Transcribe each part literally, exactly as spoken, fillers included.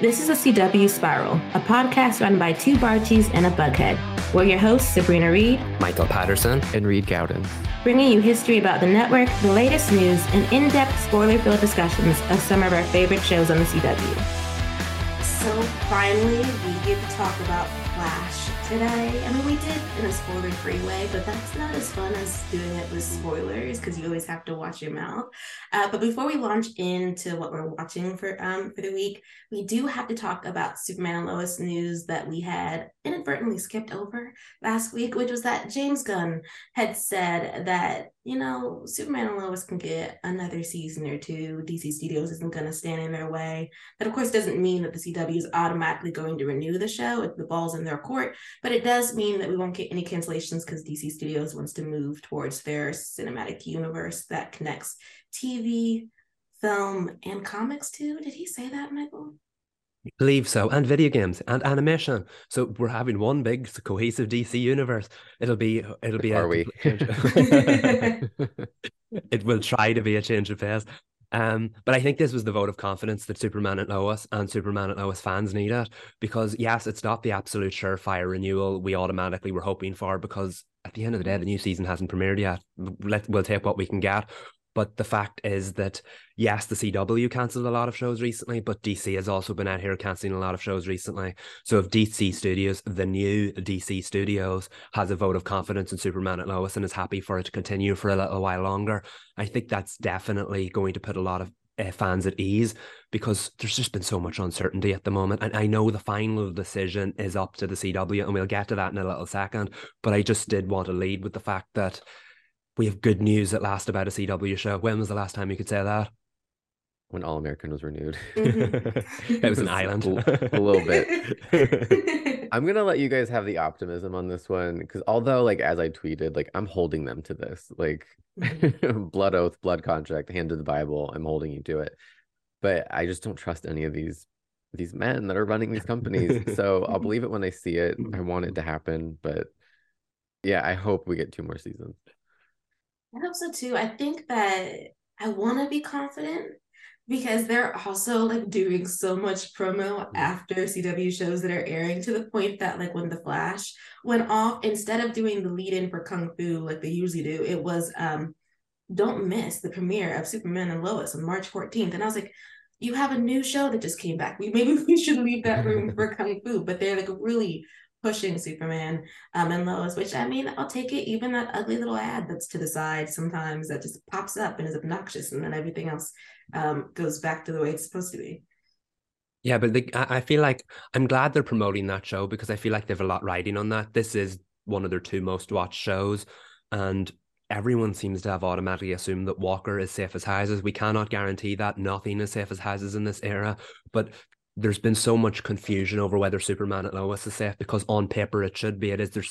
This is a C W Spiral, a podcast run by two Barchies and a Bughead. We're your hosts, Sabrina Reed, Michael Patterson, and Reed Gaudens, bringing you history about the network, the latest news, and in-depth spoiler-filled discussions of some of our favorite shows on the C W. So finally, we get to talk about Flash today. I mean, we did in a spoiler-free way, but that's not as fun as doing it with spoilers because you always have to watch your mouth. Uh, but before we launch into what we're watching for um for the week, we do have to talk about Superman and Lois news that we had inadvertently skipped over last week, which was that James Gunn had said that, you know, Superman and Lois can get another season or two. D C Studios isn't going to stand in their way. That, of course, doesn't mean that the C W is automatically going to renew the show if the ball's in their court, but it does mean that we won't get any cancellations because D C Studios wants to move towards their cinematic universe that connects T V, film, and comics too. Did he say that, Michael? I believe so, and video games and animation. So we're having one big cohesive D C universe. It'll be, it'll be. Are a, we? It will try to be a change of pace. Um, but I think this was the vote of confidence that Superman and Lois and Superman and Lois fans need it, because yes, it's not the absolute surefire renewal we automatically were hoping for, because at the end of the day, the new season hasn't premiered yet. Let, we'll take what we can get. But the fact is that, yes, the C W cancelled a lot of shows recently, but D C has also been out here cancelling a lot of shows recently. So if D C Studios, the new D C Studios, has a vote of confidence in Superman and Lois and is happy for it to continue for a little while longer, I think that's definitely going to put a lot of uh, fans at ease, because there's just been so much uncertainty at the moment. And I know the final decision is up to the C W, and we'll get to that in a little second, but I just did want to lead with the fact that we have good news at last about a C W show. When was the last time you could say that? When All American was renewed. Mm-hmm. It was an island. A little bit. I'm going to let you guys have the optimism on this one, because although, like, as I tweeted, like, I'm holding them to this. Like, mm-hmm. Blood oath, blood contract, hand to the Bible, I'm holding you to it. But I just don't trust any of these these men that are running these companies. So I'll believe it when I see it. I want it to happen. But yeah, I hope we get two more seasons. I hope so too. I think that I want to be confident because they're also like doing so much promo after C W shows that are airing, to the point that like when The Flash went off, instead of doing the lead-in for Kung Fu like they usually do, it was um, don't miss the premiere of Superman and Lois on March fourteenth. And I was like, you have a new show that just came back. We maybe we should leave that room for Kung Fu, but they're like really pushing Superman um, and Lois, which, I mean, I'll take it. Even that ugly little ad that's to the side sometimes that just pops up and is obnoxious, and then everything else um, goes back to the way it's supposed to be. Yeah, but the, I feel like I'm glad they're promoting that show, because I feel like they have a lot riding on that. This is one of their two most watched shows, and everyone seems to have automatically assumed that Walker is safe as houses. We cannot guarantee that. Nothing is safe as houses in this era, but there's been so much confusion over whether Superman and Lois is safe, because on paper it should be. It is their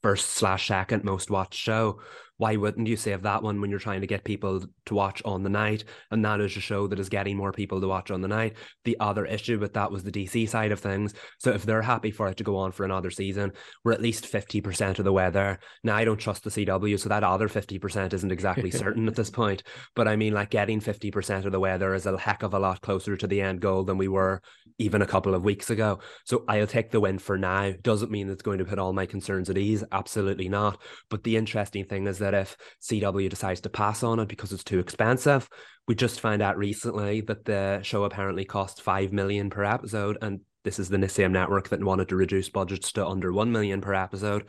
first slash second most watched show. Why wouldn't you save that one when you're trying to get people to watch on the night? And that is a show that is getting more people to watch on the night. The other issue with that was the D C side of things. So if they're happy for it to go on for another season, we're at least fifty percent of the way there. Now, I don't trust the C W, so that other fifty percent isn't exactly certain at this point. But I mean, like, getting fifty percent of the way there is a heck of a lot closer to the end goal than we were even a couple of weeks ago. So I'll take the win for now. Doesn't mean it's going to put all my concerns at ease. Absolutely not. But the interesting thing is that if C W decides to pass on it because it's too expensive, we just found out recently that the show apparently cost five million dollars per episode, and this is the same network that wanted to reduce budgets to under one million dollars per episode.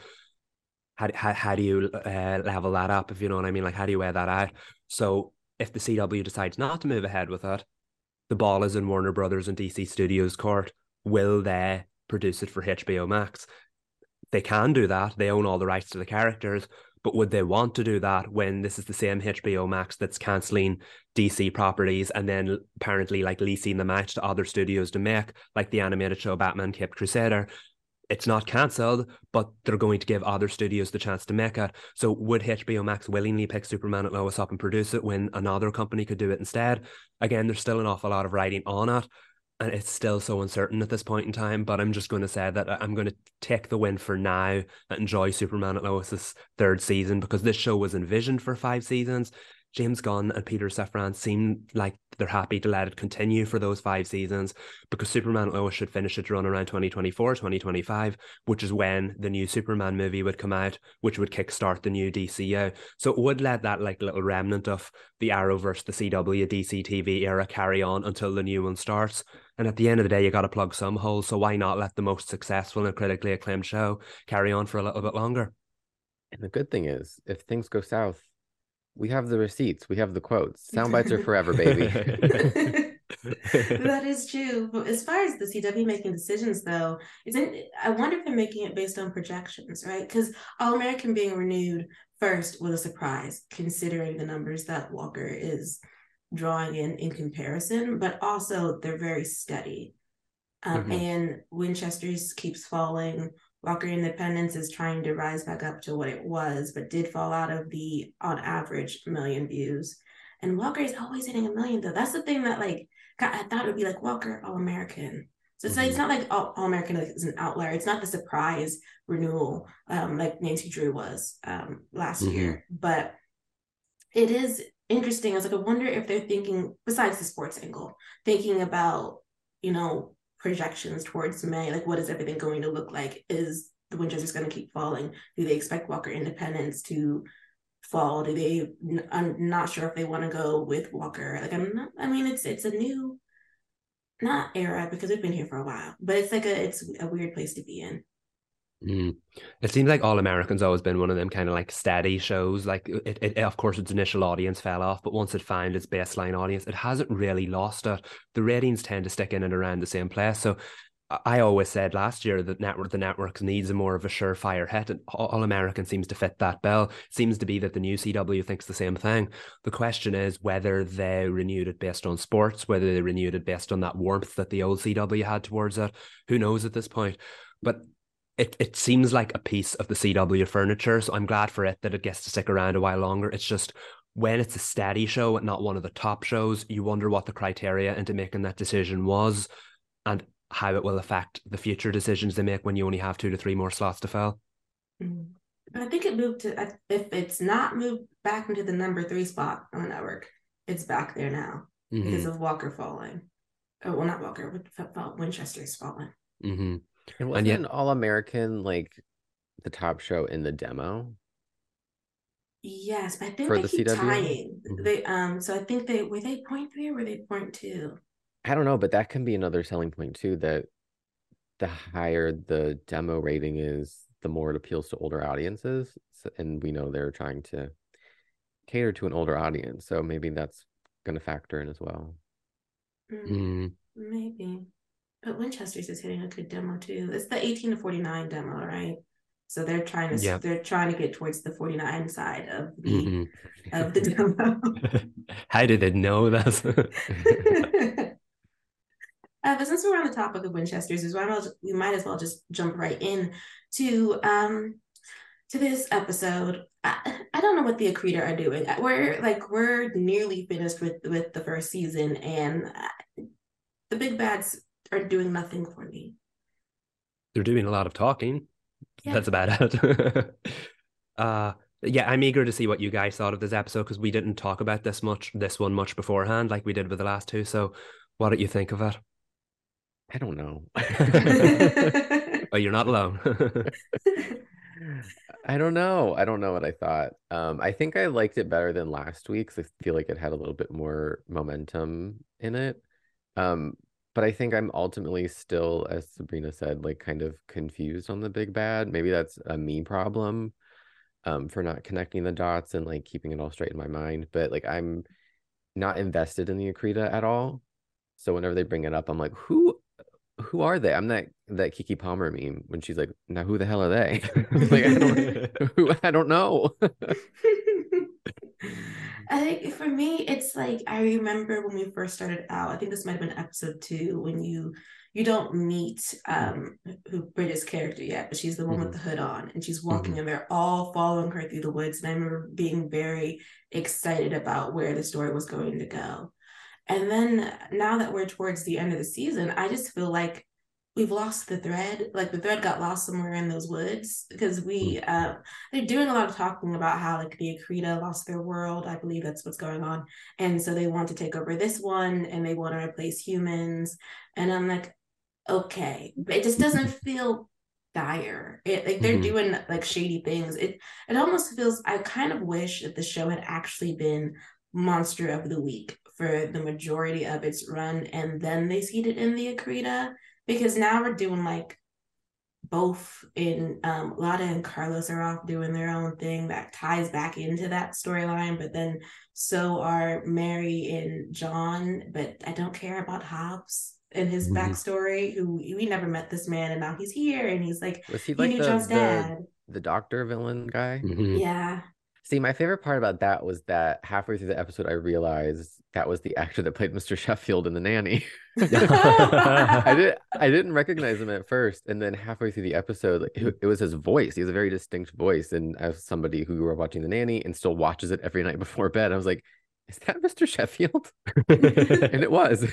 How, how, how do you uh, level that up, if you know what I mean? Like, how do you weigh that out? So if the C W decides not to move ahead with it, the ball is in Warner Brothers and D C Studios' court. Will they produce it for H B O Max? They can do that. They own all the rights to the characters. But would they want to do that when this is the same H B O Max that's cancelling D C properties and then apparently like leasing them out to other studios to make, like the animated show Batman Caped Crusader? It's not cancelled, but they're going to give other studios the chance to make it. So would H B O Max willingly pick Superman at Lois up and produce it when another company could do it instead? Again, there's still an awful lot of writing on it, and it's still so uncertain at this point in time, but I'm just going to say that I'm going to take the win for now and enjoy Superman at Lois's third season, because this show was envisioned for five seasons. James Gunn and Peter Safran seem like they're happy to let it continue for those five seasons, because Superman at Lois should finish its run around twenty twenty-four, twenty twenty-five, which is when the new Superman movie would come out, which would kickstart the new D C U. So it would let that like little remnant of the Arrowverse, the C W, D C T V era carry on until the new one starts. And at the end of the day, you got to plug some holes. So why not let the most successful and critically acclaimed show carry on for a little bit longer? And the good thing is, if things go south, we have the receipts. We have the quotes. Sound bites are forever, baby. That is true. As far as the C W making decisions, though, isn't I wonder if they're making it based on projections, right? Because All American being renewed first was a surprise, considering the numbers that Walker is drawing in in comparison, but also they're very steady. Um, mm-hmm. And Winchester's keeps falling. Walker Independence is trying to rise back up to what it was, but did fall out of the, on average, million views. And Walker is always hitting a million, though. That's the thing that, like, God, I thought it would be like Walker, All-American. So it's, mm-hmm. like, it's not like All- All-American is an outlier. It's not the surprise renewal um, like Nancy Drew was um, last mm-hmm. year. But it is interesting. I was like, I wonder if they're thinking, besides the sports angle, thinking about, you know, projections towards May, like what is everything going to look like? Is the Winchesters going to keep falling? Do they expect Walker Independence to fall? Do they? I'm not sure if they want to go with Walker. Like I'm not. I mean, it's it's a new, not era because we've been here for a while, but it's like a it's a weird place to be in. Mm. It seems like All American's always been one of them kind of like steady shows. Like it, it, of course, its initial audience fell off, but once it found its baseline audience, it hasn't really lost it. The ratings tend to stick in and around the same place. So I always said last year that network the network needs a more of a surefire hit, and All American seems to fit that bill. It seems to be that the new C W thinks the same thing. The question is whether they renewed it based on sports, whether they renewed it based on that warmth that the old C W had towards it. Who knows at this point? But It it seems like a piece of the C W furniture, so I'm glad for it that it gets to stick around a while longer. It's just when it's a steady show and not one of the top shows, you wonder what the criteria into making that decision was and how it will affect the future decisions they make when you only have two to three more slots to fill. I think it moved to, if it's not moved back into the number three spot on the network, it's back there now mm-hmm. because of Walker falling. Oh, well, not Walker, but Winchester's falling. Mm-hmm. It wasn't and yet, All American like the top show in the demo. Yes, but I think they the keep C W? Tying. Mm-hmm. They um, so I think they were they point three or were they point two? I don't know, but that can be another selling point too. That the higher the demo rating is, the more it appeals to older audiences, so, and we know they're trying to cater to an older audience, so maybe that's going to factor in as well. Mm-hmm. Maybe. But Winchester's is hitting a good demo too. It's the eighteen to forty-nine demo, right? So they're trying to yeah. they're trying to get towards the forty-nine side of the mm-hmm. of the demo. How did they know that? uh, but since we're on the topic of Winchester's, we might as well, we might as well just jump right in to um to this episode. I, I don't know what the Akrida are doing. We're like we're nearly finished with with the first season, and I, the big bads are doing nothing for me. They're doing a lot of talking. Yeah. That's about it. uh, yeah, I'm eager to see what you guys thought of this episode, because we didn't talk about this much, this one much beforehand, like we did with the last two. So what did you think of it? I don't know. Oh, you're not alone. I don't know. I don't know what I thought. Um, I think I liked it better than last week, because I feel like it had a little bit more momentum in it. Um, But I think I'm ultimately still, as Sabrina said, like kind of confused on the big bad. Maybe that's a me problem um, for not connecting the dots and like keeping it all straight in my mind. But like I'm not invested in the Akrida at all. So whenever they bring it up, I'm like, who who are they? I'm that that Kiki Palmer meme when she's like, now who the hell are they? Like, I don't, who, I don't know. I think for me, it's like, I remember when we first started out, I think this might have been episode two, when you you don't meet um who Bridget's character yet, but she's the one mm-hmm. with the hood on, and she's walking mm-hmm. and they're all following her through the woods. And I remember being very excited about where the story was going to go. And then now that we're towards the end of the season, I just feel like we've lost the thread. Like the thread got lost somewhere in those woods, because we uh, they're doing a lot of talking about how like the Akrida lost their world. I believe that's what's going on. And so they want to take over this one and they want to replace humans. And I'm like, okay, but it just doesn't feel dire. It, like they're mm-hmm. doing like shady things. It it almost feels, I kind of wish that the show had actually been Monster of the Week for the majority of its run, and then they seeded in the Akrida, because now we're doing like both in um Lada and Carlos are off doing their own thing that ties back into that storyline, but then so are Mary and John. But I don't care about Hobbs and his mm-hmm. backstory, who we never met this man, and now he's here and he's like, was he, he like knew the, John's the, dad. The doctor villain guy? Mm-hmm. Yeah. See, my favorite part about that was that halfway through the episode, I realized that was the actor that played Mister Sheffield in The Nanny. I, did, I didn't recognize him at first. And then halfway through the episode, like, it, it was his voice. He has a very distinct voice. And as somebody who grew up watching The Nanny and still watches it every night before bed, I was like, is that Mister Sheffield? And it was.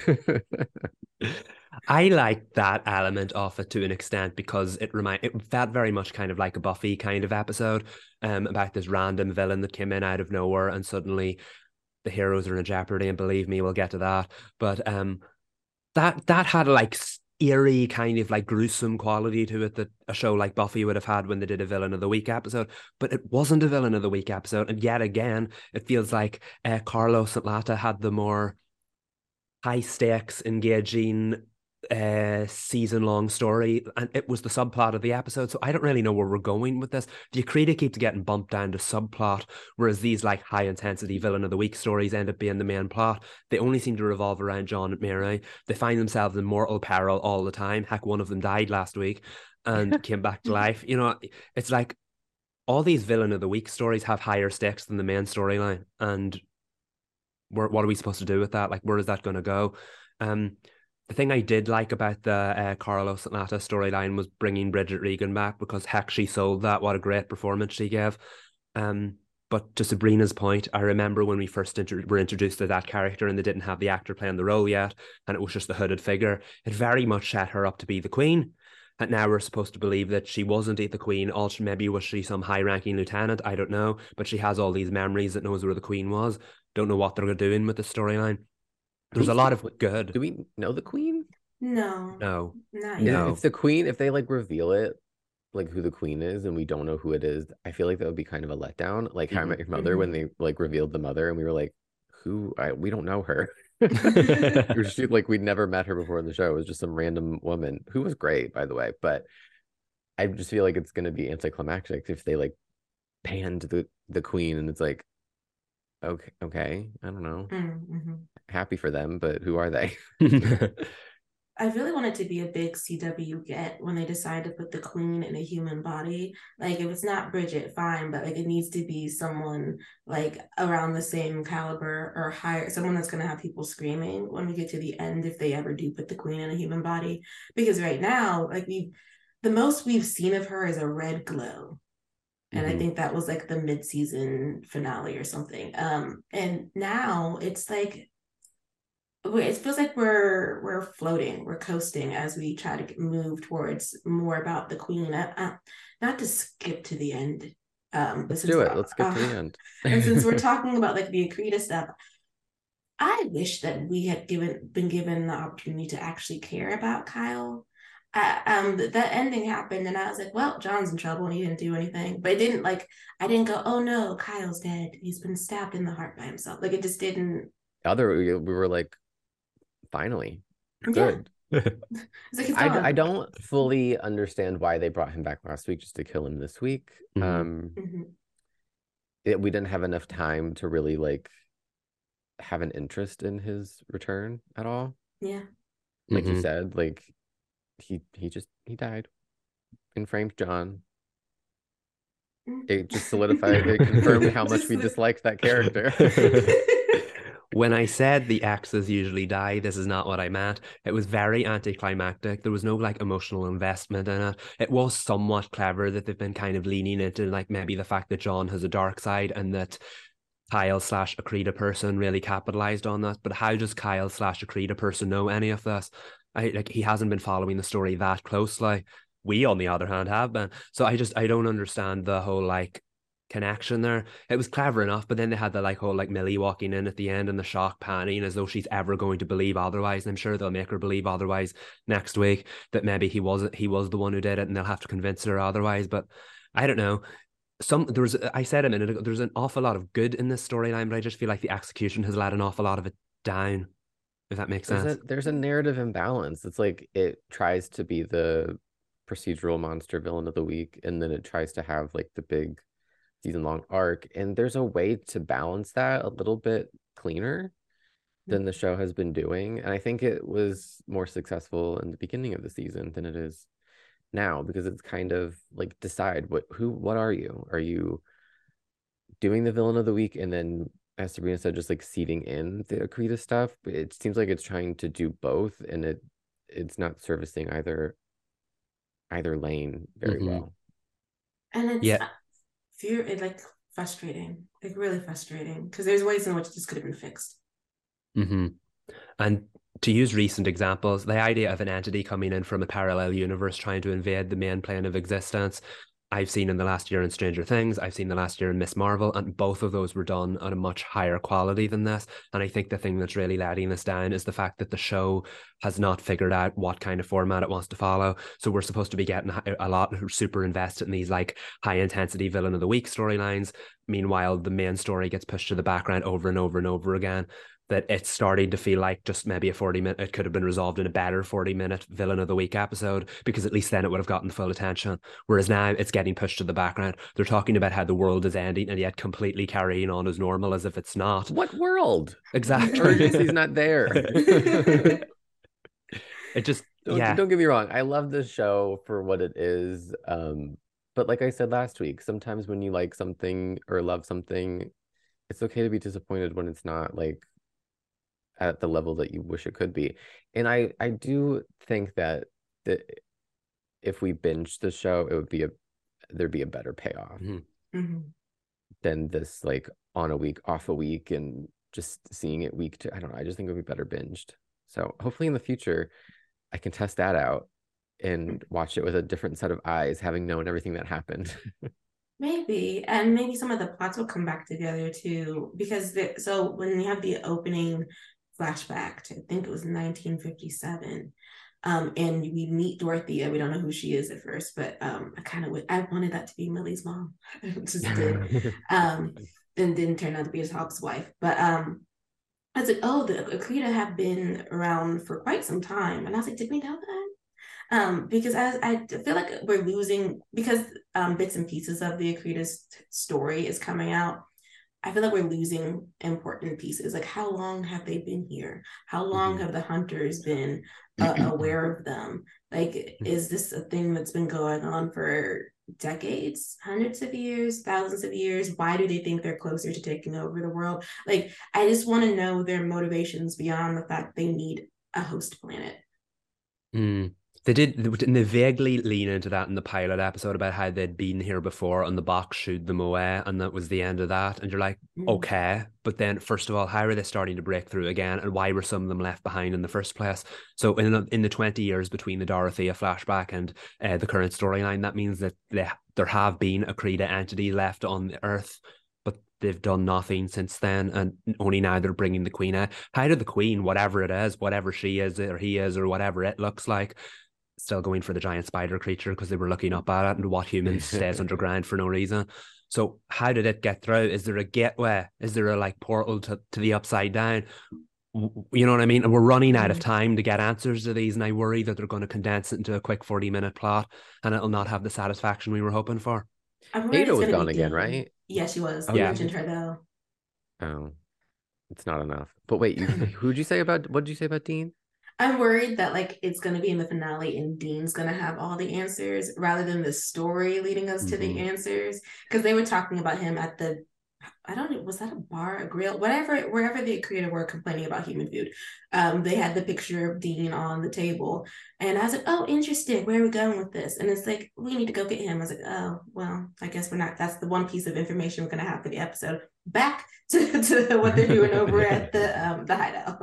I like that element of it to an extent, because it remind it felt very much kind of like a Buffy kind of episode, um, about this random villain that came in out of nowhere and suddenly the heroes are in jeopardy. And believe me, we'll get to that. But um, that that had like eerie kind of like gruesome quality to it that a show like Buffy would have had when they did a Villain of the Week episode, but it wasn't a Villain of the Week episode. And yet again, it feels like uh, Carlos and Lata had the more high stakes, engaging uh season-long story, and it was the subplot of the episode. So I don't really know where we're going with this. The Akrida keeps getting bumped down to subplot, whereas these like high intensity Villain of the Week stories end up being the main plot. They only seem to revolve around John and Mary. They find themselves in mortal peril all the time. Heck, one of them died last week and came back to life. You know, it's like all these Villain of the Week stories have higher stakes than the main storyline, and where, what are we supposed to do with that? Like, where is that going to go? um The thing I did like about the uh, Carlos and Lata storyline was bringing Bridget Regan back, because heck, she sold that. What a great performance she gave. Um, but to Sabrina's point, I remember when we first inter- were introduced to that character and they didn't have the actor playing the role yet, and it was just the hooded figure. It very much set her up to be the queen. And now we're supposed to believe that she wasn't the queen. Or maybe was she some high-ranking lieutenant? I don't know. But she has all these memories that knows where the queen was. Don't know what they're doing with the storyline. There's a lot of good. Do we know the queen? No. No. Not yet. No. If the queen, if they like reveal it, like who the queen is, and we don't know who it is, I feel like that would be kind of a letdown. Like How I Met Your Mother, mm-hmm. when they like revealed the mother, and we were like, who? I, we don't know her. It was just, like, we'd never met her before in the show. It was just some random woman who was great, by the way. But I just feel like it's going to be anticlimactic if they like panned the, the queen and it's like, okay, okay, I don't know. Mm-hmm. Happy for them, but who are they? I really wanted to be a big C W get when they decide to put the queen in a human body. Like, if it's not Bridget, fine, but like it needs to be someone like around the same caliber or higher, someone that's going to have people screaming when we get to the end, if they ever do put the queen in a human body. Because right now, like, we've the most we've seen of her is a red glow. And mm-hmm. I think that was like the mid-season finale or something. Um, and now it's like, it feels like we're we're floating, we're coasting as we try to move towards more about the queen. I, I, not to skip to the end. Um, Let's do it. Let's skip uh, to the end. And since we're talking about like the Akrida stuff, I wish that we had given been given the opportunity to actually care about Kyle. I, um that ending happened and I was like, well, John's in trouble and he didn't do anything, but it didn't like I didn't go, oh no, Kyle's dead, he's been stabbed in the heart by himself. Like, it just didn't. Other we were like, finally, good. Yeah. It's like, it's I, I don't fully understand why they brought him back last week just to kill him this week. Mm-hmm. um mm-hmm. It, we didn't have enough time to really like have an interest in his return at all. Yeah, like mm-hmm. you said, like he he just he died. Framed John. It just solidified, it confirmed how much we dislike that character. When I said the exes usually die, this is not what I meant. It was very anticlimactic. There was no like emotional investment in it. It was somewhat clever that they've been kind of leaning into like maybe the fact that John has a dark side and that Kyle slash Akrida person really capitalized on that. But how does Kyle slash Akrida person know any of this? I like he hasn't been following the story that closely. We, on the other hand, have been. So I just, I don't understand the whole, like, connection there. It was clever enough, but then they had the, like, whole, like, Millie walking in at the end and the shock panning as though she's ever going to believe otherwise. And I'm sure they'll make her believe otherwise next week, that maybe he wasn't, he was the one who did it and they'll have to convince her otherwise. But I don't know. Some, there's, I said a minute ago, there's an awful lot of good in this storyline, but I just feel like the execution has let an awful lot of it down, if that makes there's sense. A, there's a narrative imbalance. It's like, it tries to be the procedural monster villain of the week, and then it tries to have like the big season-long arc, and there's a way to balance that a little bit cleaner than the show has been doing. And I think it was more successful in the beginning of the season than it is now, because it's kind of like, decide what who what are you are you doing the villain of the week, and then, as Sabrina said, just like seeding in the Akrida stuff. It seems like it's trying to do both, and it it's not servicing either either lane very mm-hmm. well. And it's yeah. fear, it, like frustrating, like really frustrating, because there's ways in which this could have been fixed. Mm-hmm. And to use recent examples, the idea of an entity coming in from a parallel universe trying to invade the main plane of existence, I've seen in the last year in Stranger Things, I've seen the last year in Miss Marvel, and both of those were done at a much higher quality than this. And I think the thing that's really letting us down is the fact that the show has not figured out what kind of format it wants to follow. So we're supposed to be getting a lot super invested in these like high intensity villain of the week storylines. Meanwhile, the main story gets pushed to the background over and over and over again. That it's starting to feel like just maybe a forty minute, it could have been resolved in a better forty minute villain of the week episode, because at least then it would have gotten the full attention. Whereas now it's getting pushed to the background. They're talking about how the world is ending and yet completely carrying on as normal as if it's not. What world? Exactly. Urgency's not there. It just, don't, yeah. Don't get me wrong. I love this show for what it is. Um, but like I said last week, sometimes when you like something or love something, it's okay to be disappointed when it's not like at the level that you wish it could be. And I, I do think that the, if we binged the show, it would be a, there'd be a better payoff mm-hmm. than this like on a week, off a week, and just seeing it week to, I don't know, I just think it would be better binged. So hopefully in the future, I can test that out and watch it with a different set of eyes, having known everything that happened. Maybe, and maybe some of the plots will come back together too, because the, so when you have the opening flashback to, I think it was nineteen fifty-seven, um and we meet Dorothea. We don't know who she is at first, but um I kind of I wanted that to be Millie's mom. I just did. Um and didn't turn out to be his Hawk's wife, but um I was like, oh, the Akrida have been around for quite some time, and I was like, did we know that? Um, because I, I feel like we're losing, because um, bits and pieces of the Akrida's story is coming out. I feel like we're losing important pieces. Like, how long have they been here? How long mm-hmm. have the hunters been uh, aware of them? Like, mm-hmm. is this a thing that's been going on for decades, hundreds of years, thousands of years? Why do they think they're closer to taking over the world? Like, I just want to know their motivations beyond the fact they need a host planet. Mm. They did, and they vaguely lean into that in the pilot episode about how they'd been here before and the box shooed them away, and that was the end of that. And you're like, mm. okay, but then first of all, how are they starting to break through again, and why were some of them left behind in the first place? So in the, in the twenty years between the Dorothea flashback and uh, the current storyline, that means that they, there have been a Akrida entity left on the Earth, but they've done nothing since then, and only now they're bringing the Queen out. How did the Queen, whatever it is, whatever she is or he is or whatever it looks like, still going for the giant spider creature because they were looking up at it, and what human stays underground for no reason? So how did it get through? Is there a gateway? Is there a like portal to, to the upside down? You know what I mean? And we're running out of time to get answers to these, and I worry that they're going to condense it into a quick forty minute plot, and it'll not have the satisfaction we were hoping for. Ada was gone again, right? Yeah, she was. Oh, you yeah. mentioned her though. Oh, it's not enough. But wait, who'd you say about, what did you say about Dean? I'm worried that like it's going to be in the finale and Dean's going to have all the answers rather than the story leading us mm-hmm. to the answers, because they were talking about him at the, I don't know, was that a bar, a grill, whatever, wherever the creator were complaining about human food. Um, they had the picture of Dean on the table, and I was like, oh, interesting, where are we going with this? And it's like, we need to go get him. I was like, oh, well, I guess we're not, that's the one piece of information we're going to have for the episode. Back to, to what they're doing over at the um, the hideout.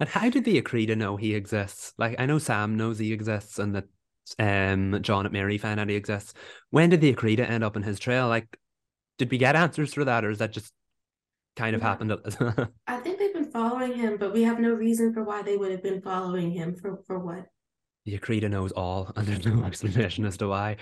And how did the Akrida know he exists? Like, I know Sam knows he exists and that um, John and Mary found out he exists. When did the Akrida end up in his trail? Like, did we get answers for that, or is that just kind of yeah. happened? I think they've been following him, but we have no reason for why they would have been following him. For, for what? The Akrida knows all, and there's no explanation as to why.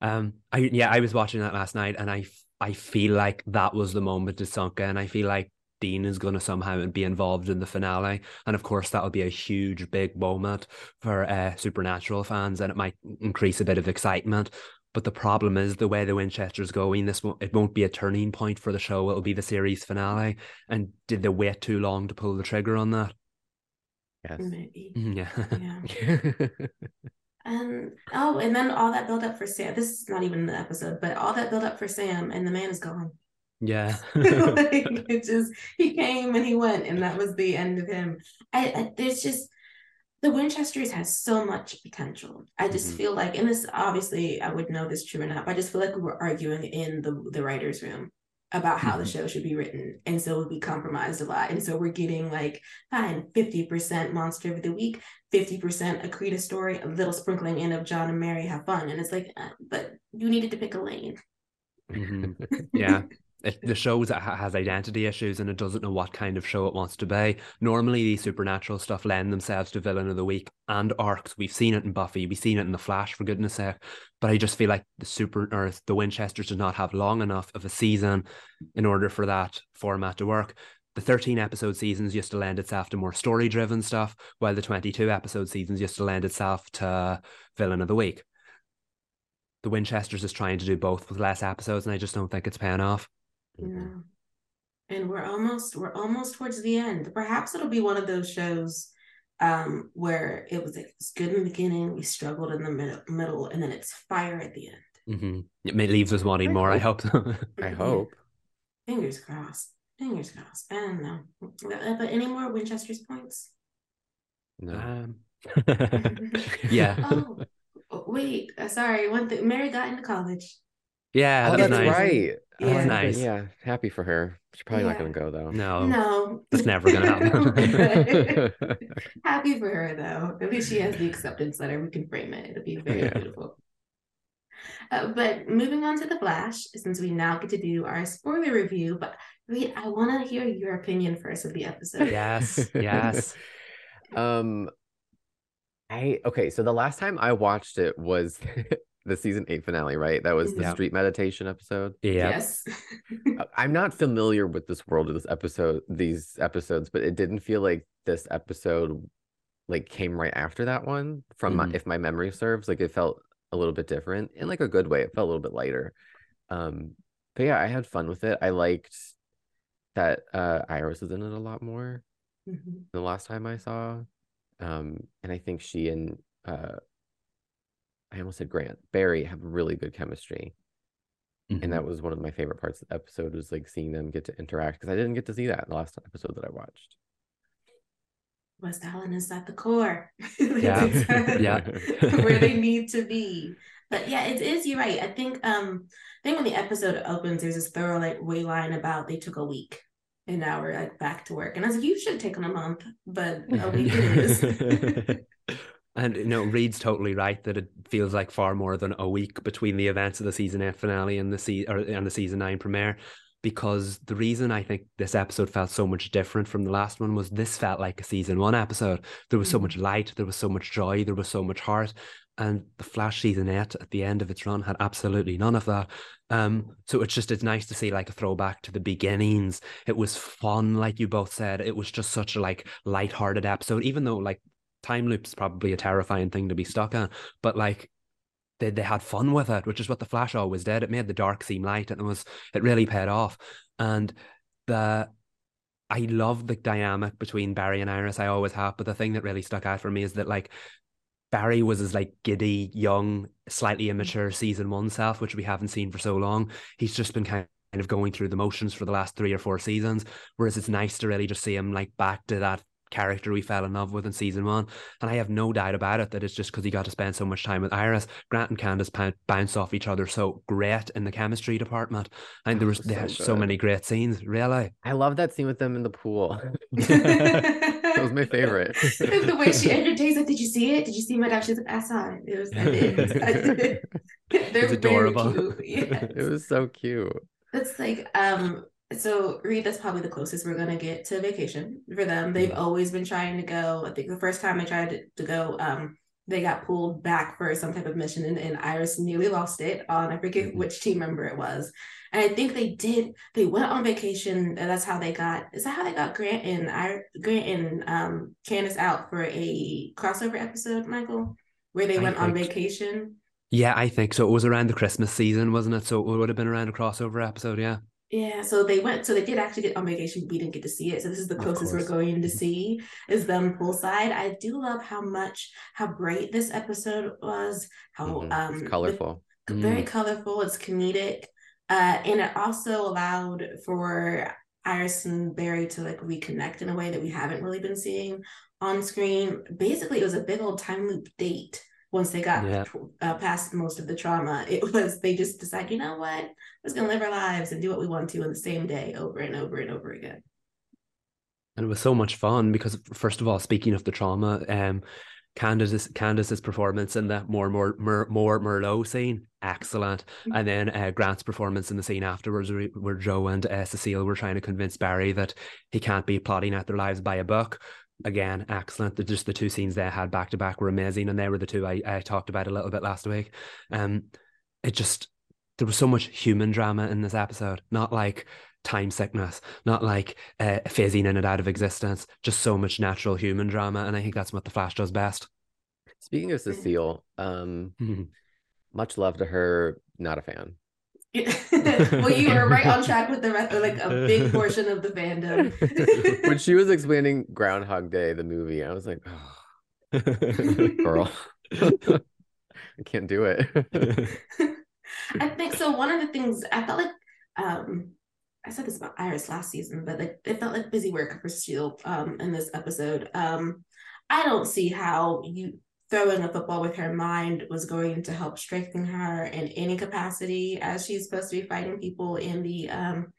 Um, I yeah, I was watching that last night, and I, I feel like that was the moment it sunk in. I feel like Dean is going to somehow be involved in the finale, and of course that would be a huge big moment for uh, Supernatural fans, and it might increase a bit of excitement. But the problem is the way the Winchesters going, this won't, it won't be a turning point for the show. It'll be the series finale. And did they wait too long to pull the trigger on that? Yes. Maybe. Yeah. yeah. um. Oh, and then all that build up for Sam. This is not even the episode, but all that build up for Sam, and the man is gone. Yeah. Like, it just, he came and he went, and that was the end of him. I, I there's just. The Winchesters has so much potential. I just mm-hmm. feel like, and this obviously, I would know this true or not, but I just feel like we were arguing in the, the writer's room about how mm-hmm. the show should be written. And so we compromised a lot. And so we're getting like, fine, fifty percent Monster of the Week, fifty percent Akrida story, a little sprinkling in of John and Mary have fun. And it's like, uh, but you needed to pick a lane. Mm-hmm. Yeah. It, the show has identity issues, and it doesn't know what kind of show it wants to be. Normally, the supernatural stuff lend themselves to villain of the week and arcs. We've seen it in Buffy, we've seen it in The Flash, for goodness sake. But I just feel like the super or the Winchesters did not have long enough of a season in order for that format to work. The thirteen episode seasons used to lend itself to more story driven stuff, while the twenty-two episode seasons used to lend itself to villain of the week. The Winchesters is trying to do both with less episodes, and I just don't think it's paying off. Yeah, and we're almost we're almost towards the end. Perhaps it'll be one of those shows um where it was, it was good in the beginning, we struggled in the middle, middle and then it's fire at the end. Mm-hmm. It may leave us wanting more. I hope so. I hope. Fingers crossed. Fingers crossed. I don't know. But any more Winchester's points? No. Um. Yeah. Oh, wait. Sorry. One thing. Mary got into college. Yeah, oh, that that's nice. Right. Yeah. Oh, that's nice. Yeah, happy for her. She's probably yeah. not going to go, though. No. No. That's never going to happen. Happy for her, though. At least she has the acceptance letter. We can frame it. It'll be very yeah. beautiful. Uh, but moving on to The Flash, since we now get to do our spoiler review, but Reed, I want to hear your opinion first of the episode. Yes, yes. um, I Okay, so the last time I watched it was... the season eight finale, right? That was the yeah. street meditation episode. Yeah. Yes. I'm not familiar with this world of this episode, these episodes, but it didn't feel like this episode like came right after that one. From mm-hmm. my, if my memory serves, like it felt a little bit different in like a good way. It felt a little bit lighter. Um, but yeah, I had fun with it. I liked that uh, Iris was in it a lot more mm-hmm. than the last time I saw. Um, and I think she and uh. I almost said Grant. Barry have really good chemistry. Mm-hmm. And that was one of my favorite parts of the episode, was like seeing them get to interact, because I didn't get to see that in the last episode that I watched. West Allen is at the core. Yeah. yeah. Where they need to be. But yeah, it is, you're right. I think um I think when the episode opens, there's this thorough like way line about they took a week. And now we're like back to work. And I was like, you should have taken a month, but a week is. And you know, Reed's totally right that it feels like far more than a week between the events of the season eight finale and the se- or, and the season nine premiere. Because the reason I think this episode felt so much different from the last one was this felt like a season one episode. There was so much light, there was so much joy, there was so much heart. And the Flash season eight at the end of its run had absolutely none of that. Um, so it's just, it's nice to see like a throwback to the beginnings. It was fun, like you both said. It was just such a like lighthearted episode, even though like time loop's probably a terrifying thing to be stuck on, but like they they had fun with it, which is what The Flash always did. It made the dark seem light, and it was it really paid off. And the I love the dynamic between Barry and Iris. I always have, but the thing that really stuck out for me is that, like, Barry was his, like, giddy, young, slightly immature season one self, which we haven't seen for so long. He's just been kind of going through the motions for the last three or four seasons, whereas it's nice to really just see him, like, back to that character we fell in love with in season one. And I have no doubt about it that it's just because he got to spend so much time with Iris. Grant and Candace bounce off each other so great in the chemistry department, and there was so, there so many great scenes. Really, I love that scene with them in the pool. That was my favorite. The way she entertains it. Did you see it? Did you see my dad? She's like, I saw it. It was I did. I did. They're it's adorable. Cute. Yes. It was so cute. It's like um. So, Reed, that's probably the closest we're going to get to vacation for them. They've always been trying to go. I think the first time they tried to, to go, um, they got pulled back for some type of mission, and, and Iris nearly lost it on, I forget which team member it was. And I think they did, they went on vacation, and that's how they got, is that how they got Grant and, I, Grant and um, Candace out for a crossover episode, Michael, where they I went on vacation? Yeah, I think so. It was around the Christmas season, wasn't it? So it would have been around a crossover episode, yeah. Yeah, so they went, so they did actually get on vacation. We didn't get to see it. So this is the closest we're going to see is them poolside. I do love how much, how bright this episode was. How mm-hmm. um, it's colorful. The, mm. Very colorful. It's comedic. Uh, and it also allowed for Iris and Barry to, like, reconnect in a way that we haven't really been seeing on screen. Basically, it was a big old time loop date. Once they got yeah. uh, past most of the trauma, it was, they just decided, you know what, we're just going to live our lives and do what we want to on the same day over and over and over again. And it was so much fun because, first of all, speaking of the trauma, um, Candace's, Candace's performance in that more more more, more Merlot scene, excellent. Mm-hmm. And then uh, Grant's performance in the scene afterwards where Joe and uh, Cecile were trying to convince Barry that he can't be plotting out their lives by a book. Again, excellent. The, just the two scenes they had back to back were amazing, and they were the two I, I talked about a little bit last week. Um, it just, there was so much human drama in this episode, not like time sickness, not like uh, phasing in and out of existence, just so much natural human drama, and I think that's what The Flash does best. Speaking of Cecile, um, mm-hmm. much love to her, not a fan. Well, you were right on track with the rest of, like, a big portion of the fandom. When she was explaining Groundhog Day, the movie, I was like, oh, girl, I can't do it. I think so. One of the things I felt like, um, I said this about Iris last season, but, like, it felt like busy work for Shield um, in this episode. Um, I don't see how you. Throwing a football with her mind was going to help strengthen her in any capacity, as she's supposed to be fighting people in the um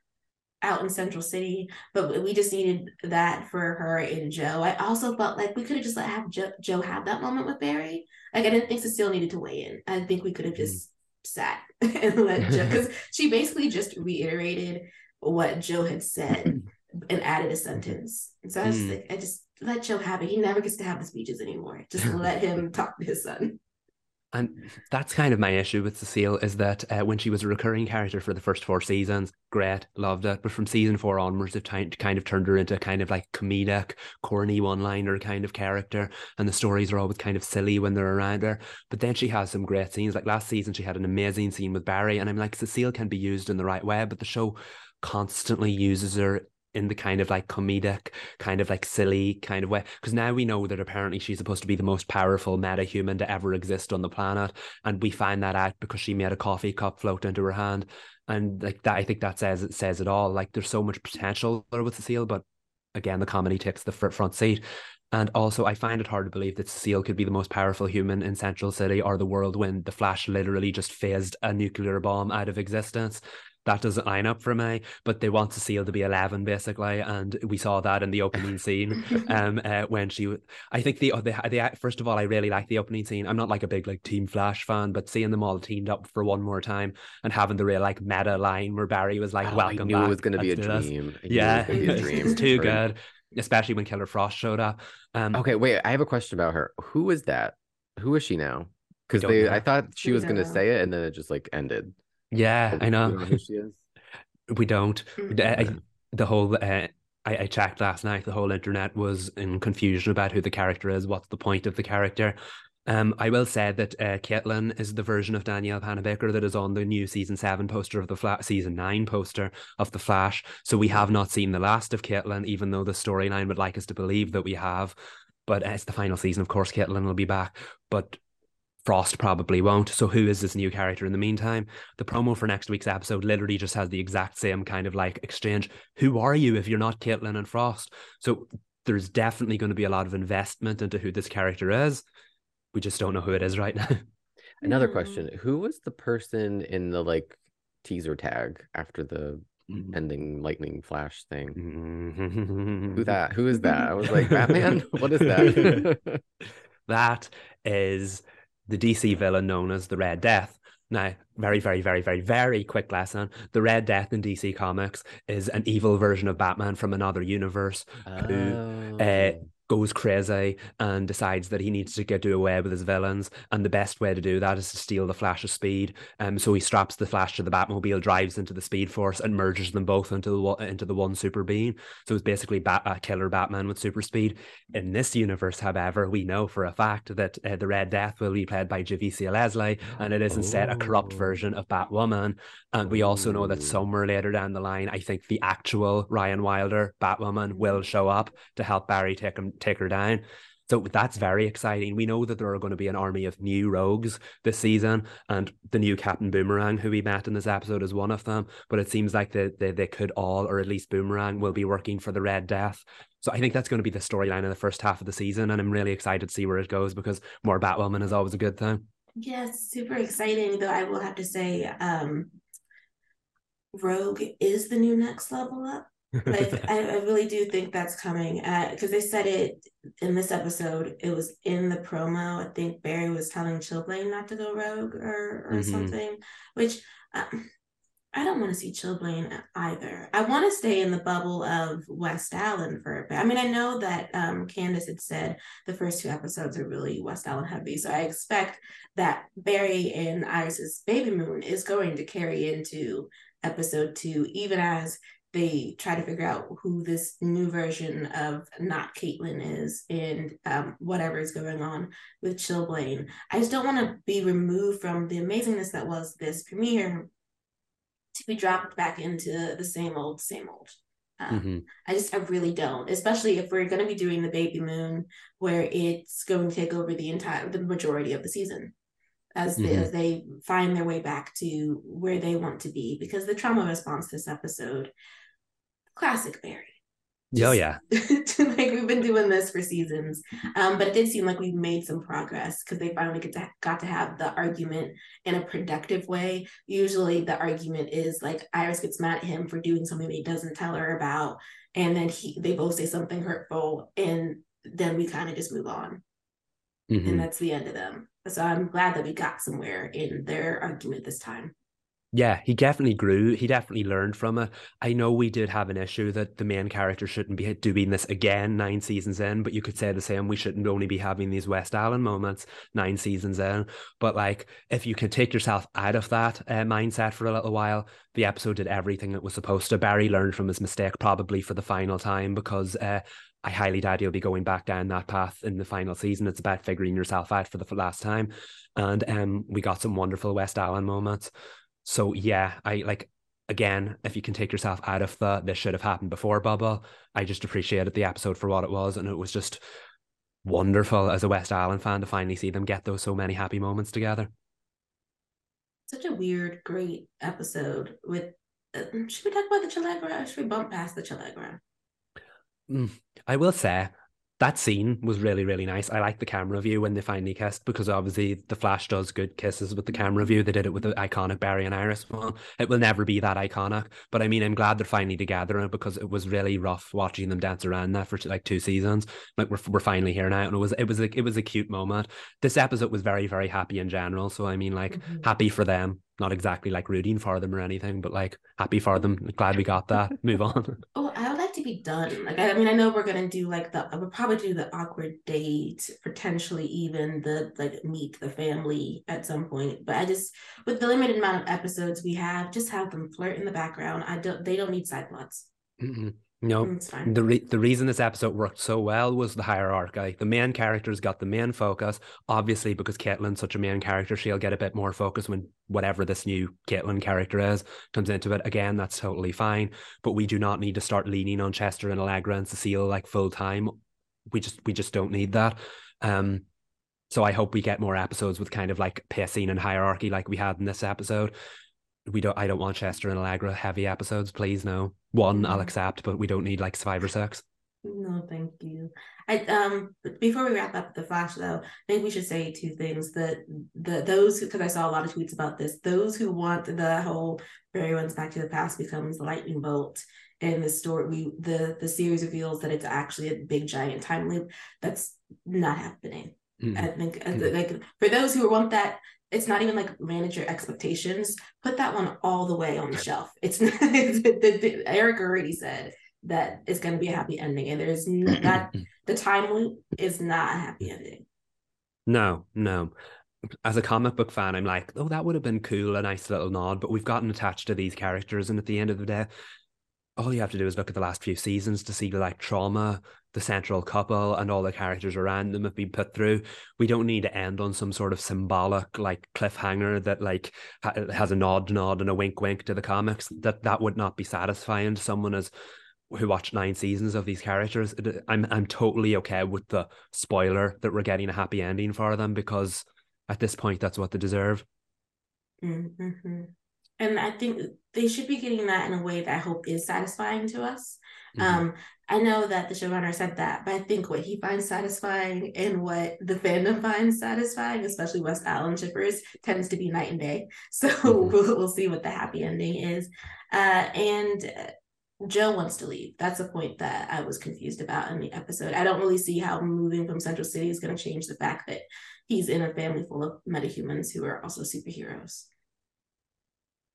out in Central City. But we just needed that for her and Joe. I also felt like we could have just let have Joe, Joe have that moment with Barry. Like, I didn't think Cecile needed to weigh in. I think we could have just mm. sat and let Joe, because she basically just reiterated what Joe had said and added a sentence. And so I was mm. like, I just. Let Joe have it. He never gets to have the speeches anymore. Just let him talk to his son. And that's kind of my issue with Cecile, is that uh, when she was a recurring character for the first four seasons, great, loved it. But from season four onwards, they've t- kind of turned her into kind of like comedic, corny one-liner kind of character. And the stories are always kind of silly when they're around her. But then she has some great scenes. Like last season, she had an amazing scene with Barry. And I'm like, Cecile can be used in the right way, but the show constantly uses her in the kind of like comedic, kind of like silly kind of way. Because now we know that apparently she's supposed to be the most powerful meta-human to ever exist on the planet. And we find that out because she made a coffee cup float into her hand. And like that, I think that says it says it all. Like, there's so much potential there with Cecile, but again, the comedy takes the front seat. And also, I find it hard to believe that Cecile could be the most powerful human in Central City or the world when The Flash literally just phased a nuclear bomb out of existence. That doesn't line up for me, but they want Cecile to be eleven, basically, and we saw that in the opening scene. Um, uh, when she, I think the, the, the first of all, I really like the opening scene. I'm not like a big like Team Flash fan, but seeing them all teamed up for one more time and having the real like meta line where Barry was like, oh, "Welcome I knew back," it was going to be a dream. Yeah, it's too good, especially when Killer Frost showed up. Um, okay, wait, I have a question about her. Who is that? Who is she now? Because they, know. I thought she was going to say it, and then it just like ended. Yeah, I know. Who she is? We don't. I, the whole, uh, I, I checked last night, the whole internet was in confusion about who the character is, what's the point of the character. Um, I will say that uh, Caitlin is the version of Danielle Panabaker that is on the new season seven poster of the Flash, season nine poster of the Flash. So we have not seen the last of Caitlin, even though the storyline would like us to believe that we have. But uh, it's the final season, of course. Caitlin will be back, but Frost probably won't. So who is this new character in the meantime? The promo for next week's episode literally just has the exact same kind of like exchange. Who are you if you're not Caitlin and Frost? So there's definitely going to be a lot of investment into who this character is. We just don't know who it is right now. Another question. Who was the person in the like teaser tag after the mm-hmm. ending lightning flash thing? Mm-hmm. Who that? Who is that? I was like, Batman? What is that? That is the D C villain known as the Red Death. Now, very, very, very, very, very quick lesson. The Red Death in D C Comics is an evil version of Batman from another universe oh. who uh, goes crazy and decides that he needs to get away with his villains. And the best way to do that is to steal the Flash's speed. Um, so he straps the Flash to the Batmobile, drives into the Speed Force, and merges them both into the, into the one super being. So it's basically bat, a killer Batman with super speed. In this universe, however, we know for a fact that uh, the Red Death will be played by Javicia Leslie, and it is instead oh. a corrupt version of Batwoman. And we also know that somewhere later down the line, I think the actual Ryan Wilder Batwoman will show up to help Barry take him take her down. So that's very exciting. We know that there are going to be an army of new rogues this season, and the new Captain Boomerang, who we met in this episode, is one of them. But it seems like they, they, they could all, or at least Boomerang, will be working for the Red Death. So I think that's going to be the storyline in the first half of the season, and I'm really excited to see where it goes, because more Batwoman is always a good thing. Yes, yeah, super exciting. Though I will have to say, um, Rogue is the new next level up. Like, I, I really do think that's coming, because uh, they said it in this episode. It was in the promo. I think Barry was telling Chilblain not to go rogue or, or mm-hmm. something, which um, I don't want to see Chilblain either. I want to stay in the bubble of West Allen for a bit. I mean, I know that um, Candace had said the first two episodes are really West Allen heavy, so I expect that Barry and Iris's baby moon is going to carry into episode two, even as they try to figure out who this new version of not Caitlin is, and um, whatever is going on with Chilblain. I just don't want to be removed from the amazingness that was this premiere to be dropped back into the same old, same old. Um, mm-hmm. I just, I really don't, especially if we're going to be doing the baby moon where it's going to take over the entire, the majority of the season. As they, mm-hmm. as they find their way back to where they want to be, because the trauma response this episode, classic Barry. Oh yeah. Like, we've been doing this for seasons, um, but it did seem like we made some progress, because they finally get to, got to have the argument in a productive way. Usually the argument is like Iris gets mad at him for doing something that he doesn't tell her about, and then he they both say something hurtful, and then we kind of just move on. Mm-hmm. And that's the end of them. So I'm glad that we got somewhere in their argument this time. Yeah, he definitely grew. He definitely learned from it. I know we did have an issue that the main character shouldn't be doing this again nine seasons in, but you could say the same. We shouldn't only be having these West Allen moments nine seasons in. But like, if you can take yourself out of that uh, mindset for a little while, the episode did everything it was supposed to. Barry learned from his mistake, probably for the final time, because uh, I highly doubt he'll be going back down that path in the final season. It's about figuring yourself out for the last time. And um, we got some wonderful West Allen moments. So yeah, I like, again, if you can take yourself out of the this should have happened before bubble, I just appreciated the episode for what it was. And it was just wonderful as a West Allen fan to finally see them get those so many happy moments together. Such a weird, great episode with, uh, should we talk about the Chelegra or should we bump past the Chelegra? I will say that scene was really, really nice. I like the camera view when they finally kissed, because obviously the Flash does good kisses with the camera view. They did it with the iconic Barry and Iris one. It will never be that iconic, but I mean, I'm glad they're finally together, because it was really rough watching them dance around that for like two seasons. Like, we're we're finally here now, and it was it was like it was a cute moment. This episode was very, very happy in general. So I mean, like, mm-hmm. happy for them. Not exactly like rooting for them or anything, but like happy for them. Glad we got that. Move on. Oh, I would like to be done. Like, I mean, I know we're gonna do like the, we'll probably do the awkward date, potentially even the like meet the family at some point. But I just, with the limited amount of episodes we have, just have them flirt in the background. I don't. They don't need side plots. Mm-mm. No, nope. the re- the reason this episode worked so well was the hierarchy. Like, the main characters got the main focus, obviously, because Caitlin's such a main character, she'll get a bit more focus when whatever this new Caitlin character is comes into it. Again, that's totally fine, but we do not need to start leaning on Chester and Allegra and Cecile like full time. We just we just don't need that. Um, so I hope we get more episodes with kind of like pacing and hierarchy like we had in this episode. We don't. I don't want Chester and Allegra heavy episodes. Please, no. One, I'll accept, but we don't need like five or six. No, thank you. I um. Before we wrap up the Flash, though, I think we should say two things. That the those because I saw a lot of tweets about this. Those who want the whole Barry runs back to the past becomes the lightning bolt, and the story we the the series reveals that it's actually a big giant time loop. That's not happening. Mm-hmm. I think mm-hmm. like for those who want that. It's not even like manage your expectations. Put that one all the way on the shelf. It's, not, it's the, the, Eric already said that it's going to be a happy ending, and there's not the time loop is not a happy ending. No, no. As a comic book fan, I'm like, oh, that would have been cool, a nice little nod. But we've gotten attached to these characters, and at the end of the day, all you have to do is look at the last few seasons to see the like trauma the central couple and all the characters around them have been put through. We don't need to end on some sort of symbolic like cliffhanger that like ha- has a nod nod and a wink wink to the comics. That that would not be satisfying to someone as who watched nine seasons of these characters. It, I'm I'm totally okay with the spoiler that we're getting a happy ending for them, because at this point that's what they deserve. Mm-hmm. And I think they should be getting that in a way that I hope is satisfying to us. Mm-hmm. Um, I know that the showrunner said that, but I think what he finds satisfying and what the fandom finds satisfying, especially West Allen shippers, tends to be night and day. So mm-hmm. we'll, we'll see what the happy ending is. Uh, and Joe wants to leave. That's a point that I was confused about in the episode. I don't really see how moving from Central City is going to change the fact that he's in a family full of metahumans who are also superheroes.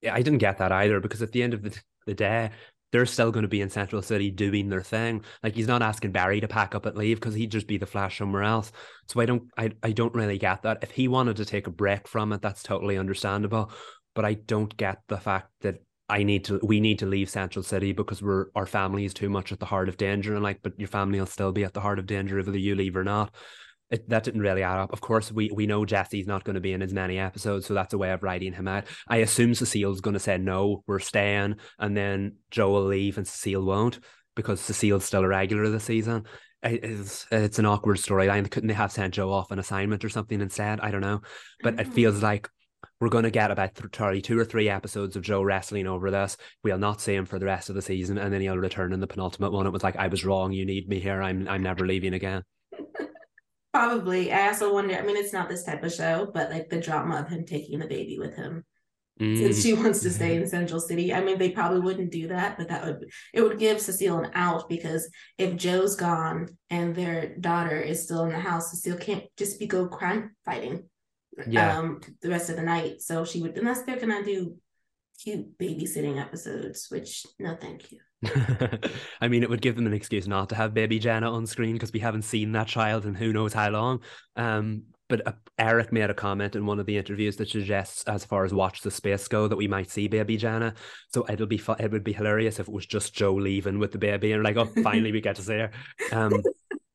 Yeah, I didn't get that either, because at the end of the, the day, they're still going to be in Central City doing their thing. Like, he's not asking Barry to pack up and leave, because he'd just be the Flash somewhere else. So I don't I, I don't really get that. If he wanted to take a break from it, that's totally understandable. But I don't get the fact that I need to we need to leave Central City because we're our family is too much at the heart of danger. And like, but your family will still be at the heart of danger whether you leave or not. It, that didn't really add up. Of course, we, we know Jesse's not going to be in as many episodes, so that's a way of writing him out. I assume Cecile's going to say, no, we're staying, and then Joe will leave and Cecile won't, because Cecile's still a regular this season. It, it's, it's an awkward storyline. Couldn't they have sent Joe off an assignment or something instead? I don't know. But mm-hmm. it feels like we're going to get about th- two or three episodes of Joe wrestling over this. We'll not see him for the rest of the season, and then he'll return in the penultimate one. It was like, I was wrong, you need me here, I'm I'm never leaving again. Probably. I also wonder, I mean, it's not this type of show, but like the drama of him taking the baby with him mm. since she wants to stay in Central City. I mean, they probably wouldn't do that, but that would, it would give Cecile an out, because if Joe's gone and their daughter is still in the house, Cecile can't just be go crime fighting yeah. um, the rest of the night. So she would, unless they're going to do cute babysitting episodes, which no, thank you. I mean, it would give them an excuse not to have baby Jenna on screen, because we haven't seen that child in who knows how long. Um, but uh, Eric made a comment in one of the interviews that suggests, as far as Watch the Space go, that we might see baby Jenna. So it'll be fu- it would be hilarious if it was just Joe leaving with the baby and like, oh, finally we get to see her. Um,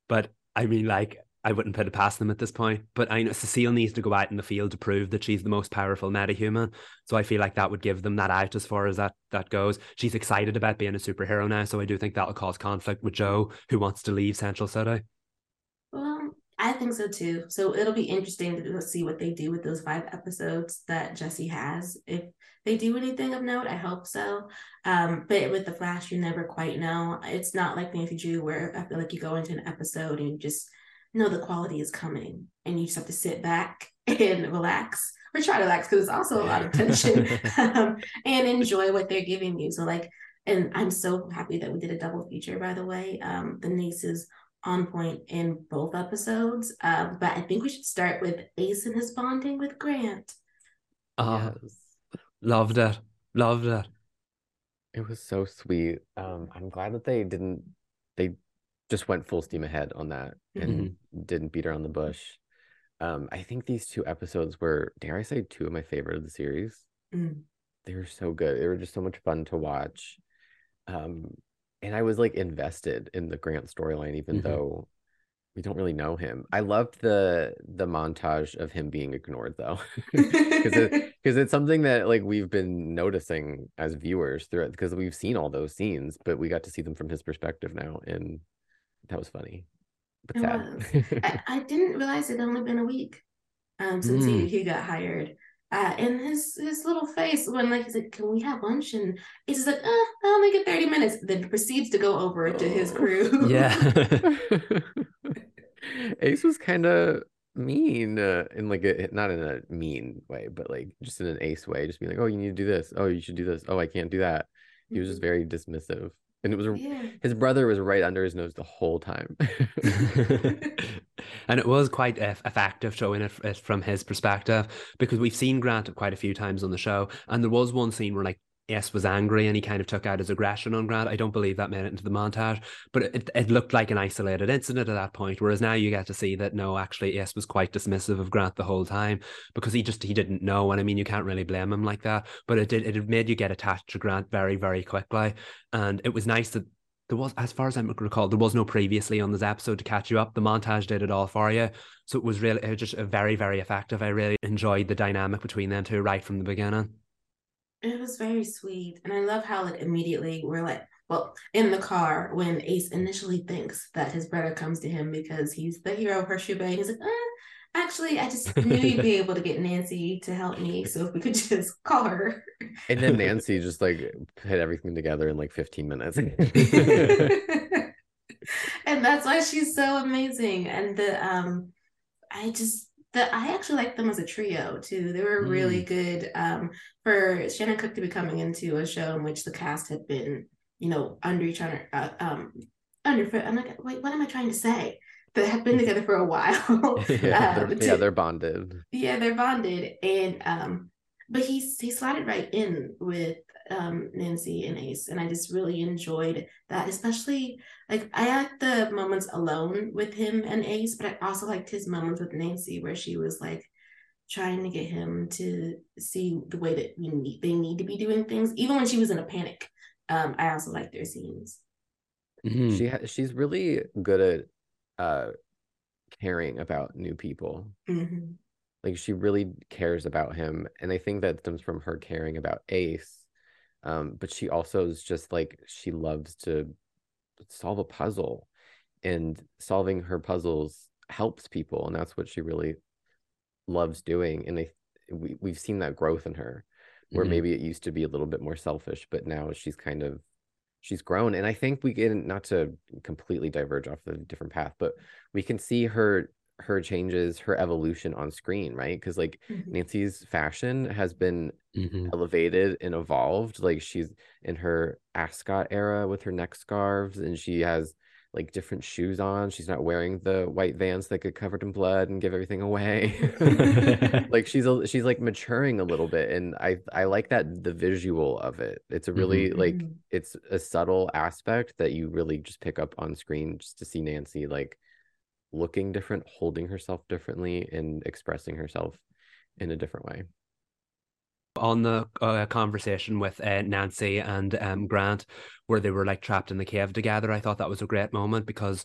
but I mean, like, I wouldn't put it past them at this point. But I know Cecile needs to go out in the field to prove that she's the most powerful metahuman. So I feel like that would give them that out as far as that, that goes. She's excited about being a superhero now, so I do think that'll cause conflict with Joe, who wants to leave Central City. Well, I think so too. So it'll be interesting to see what they do with those five episodes that Jesse has. If they do anything of note, I hope so. Um, but with The Flash, you never quite know. It's not like Nancy Drew, where I feel like you go into an episode and you just... no, the quality is coming, and you just have to sit back and relax, or try to relax, because it's also a lot of tension, um, and enjoy what they're giving you. So like, and I'm so happy that we did a double feature, by the way. Um, the Nace is on point in both episodes, uh, but I think we should start with Ace and his bonding with Grant. Oh, yes. Loved it. Loved it. It was so sweet. Um, I'm glad that they didn't, they just went full steam ahead on that and mm-hmm. didn't beat around the bush. Um, I think these two episodes were, dare I say, two of my favorite of the series. Mm. They were so good. They were just so much fun to watch. Um, and I was like invested in the Grant storyline, even mm-hmm. though we don't really know him. I loved the the montage of him being ignored, though, because it, it's something that like we've been noticing as viewers throughout, because we've seen all those scenes, but we got to see them from his perspective now, and that was funny. But it sad. Was. I, I didn't realize it had only been a week um, since mm. he, he got hired. Uh, and his his little face when like he's like, can we have lunch? And he's just like, uh, I only get thirty minutes. Then proceeds to go over oh. to his crew. Yeah. Ace was kind of mean uh, in like a, not in a mean way, but like just in an Ace way, just being like, oh, you need to do this. Oh, you should do this. Oh, I can't do that. He was just very dismissive, and it was yeah. his brother was right under his nose the whole time. And it was quite effective showing it from his perspective, because we've seen Grant quite a few times on the show, and there was one scene where like Ace was angry and he kind of took out his aggression on Grant. I don't believe that made it into the montage, but it, it looked like an isolated incident at that point, whereas now you get to see that no, actually Ace was quite dismissive of Grant the whole time, because he just he didn't know. And I mean, you can't really blame him like that, but it did it made you get attached to Grant very, very quickly. And it was nice that there was, as far as I recall, there was no previously on this episode to catch you up. The montage did it all for you. So it was really it was just a very, very effective. I really enjoyed the dynamic between them two right from the beginning. It was very sweet. And I love how like immediately we're like, well, in the car when Ace initially thinks that his brother comes to him because he's the hero of her shebang. He's like, eh, actually, I just knew you'd be able to get Nancy to help me. So if we could just call her. And then Nancy just like put everything together in like fifteen minutes. And that's why she's so amazing. And the um, I just, The, I actually liked them as a trio too. They were really mm. good um, for Shannon Cook to be coming into a show in which the cast had been, you know, under each other, uh, um, underfoot. I'm like, wait, what am I trying to say? They have been together for a while. yeah, um, they're, to, yeah, they're bonded. Yeah, they're bonded, and um, but he he slotted right in with um Nancy and Ace, and I just really enjoyed that. Especially like I liked the moments alone with him and Ace, but I also liked his moments with Nancy where she was like trying to get him to see the way that we need, they need to be doing things, even when she was in a panic. um I also liked their scenes. Mm-hmm. she ha- she's really good at uh caring about new people. Mm-hmm. Like she really cares about him, and I think that stems from her caring about Ace. Um, but she also is just like, she loves to solve a puzzle, and solving her puzzles helps people. And that's what she really loves doing. And I, we, we've seen that growth in her where mm-hmm. maybe it used to be a little bit more selfish, but now she's kind of, she's grown. And I think we can, not to completely diverge off the different path, but we can see her, her changes, her evolution on screen, right? Because like mm-hmm. Nancy's fashion has been mm-hmm. elevated and evolved. Like she's in her ascot era with her neck scarves, and she has like different shoes on. She's not wearing the white Vans that get covered in blood and give everything away. Like she's a, she's like maturing a little bit, and I I like that, the visual of it. It's a really mm-hmm. like it's a subtle aspect that you really just pick up on screen, just to see Nancy like looking different, holding herself differently, and expressing herself in a different way. On the uh, conversation with uh, Nancy and um, Grant, where they were like trapped in the cave together, I thought that was a great moment, because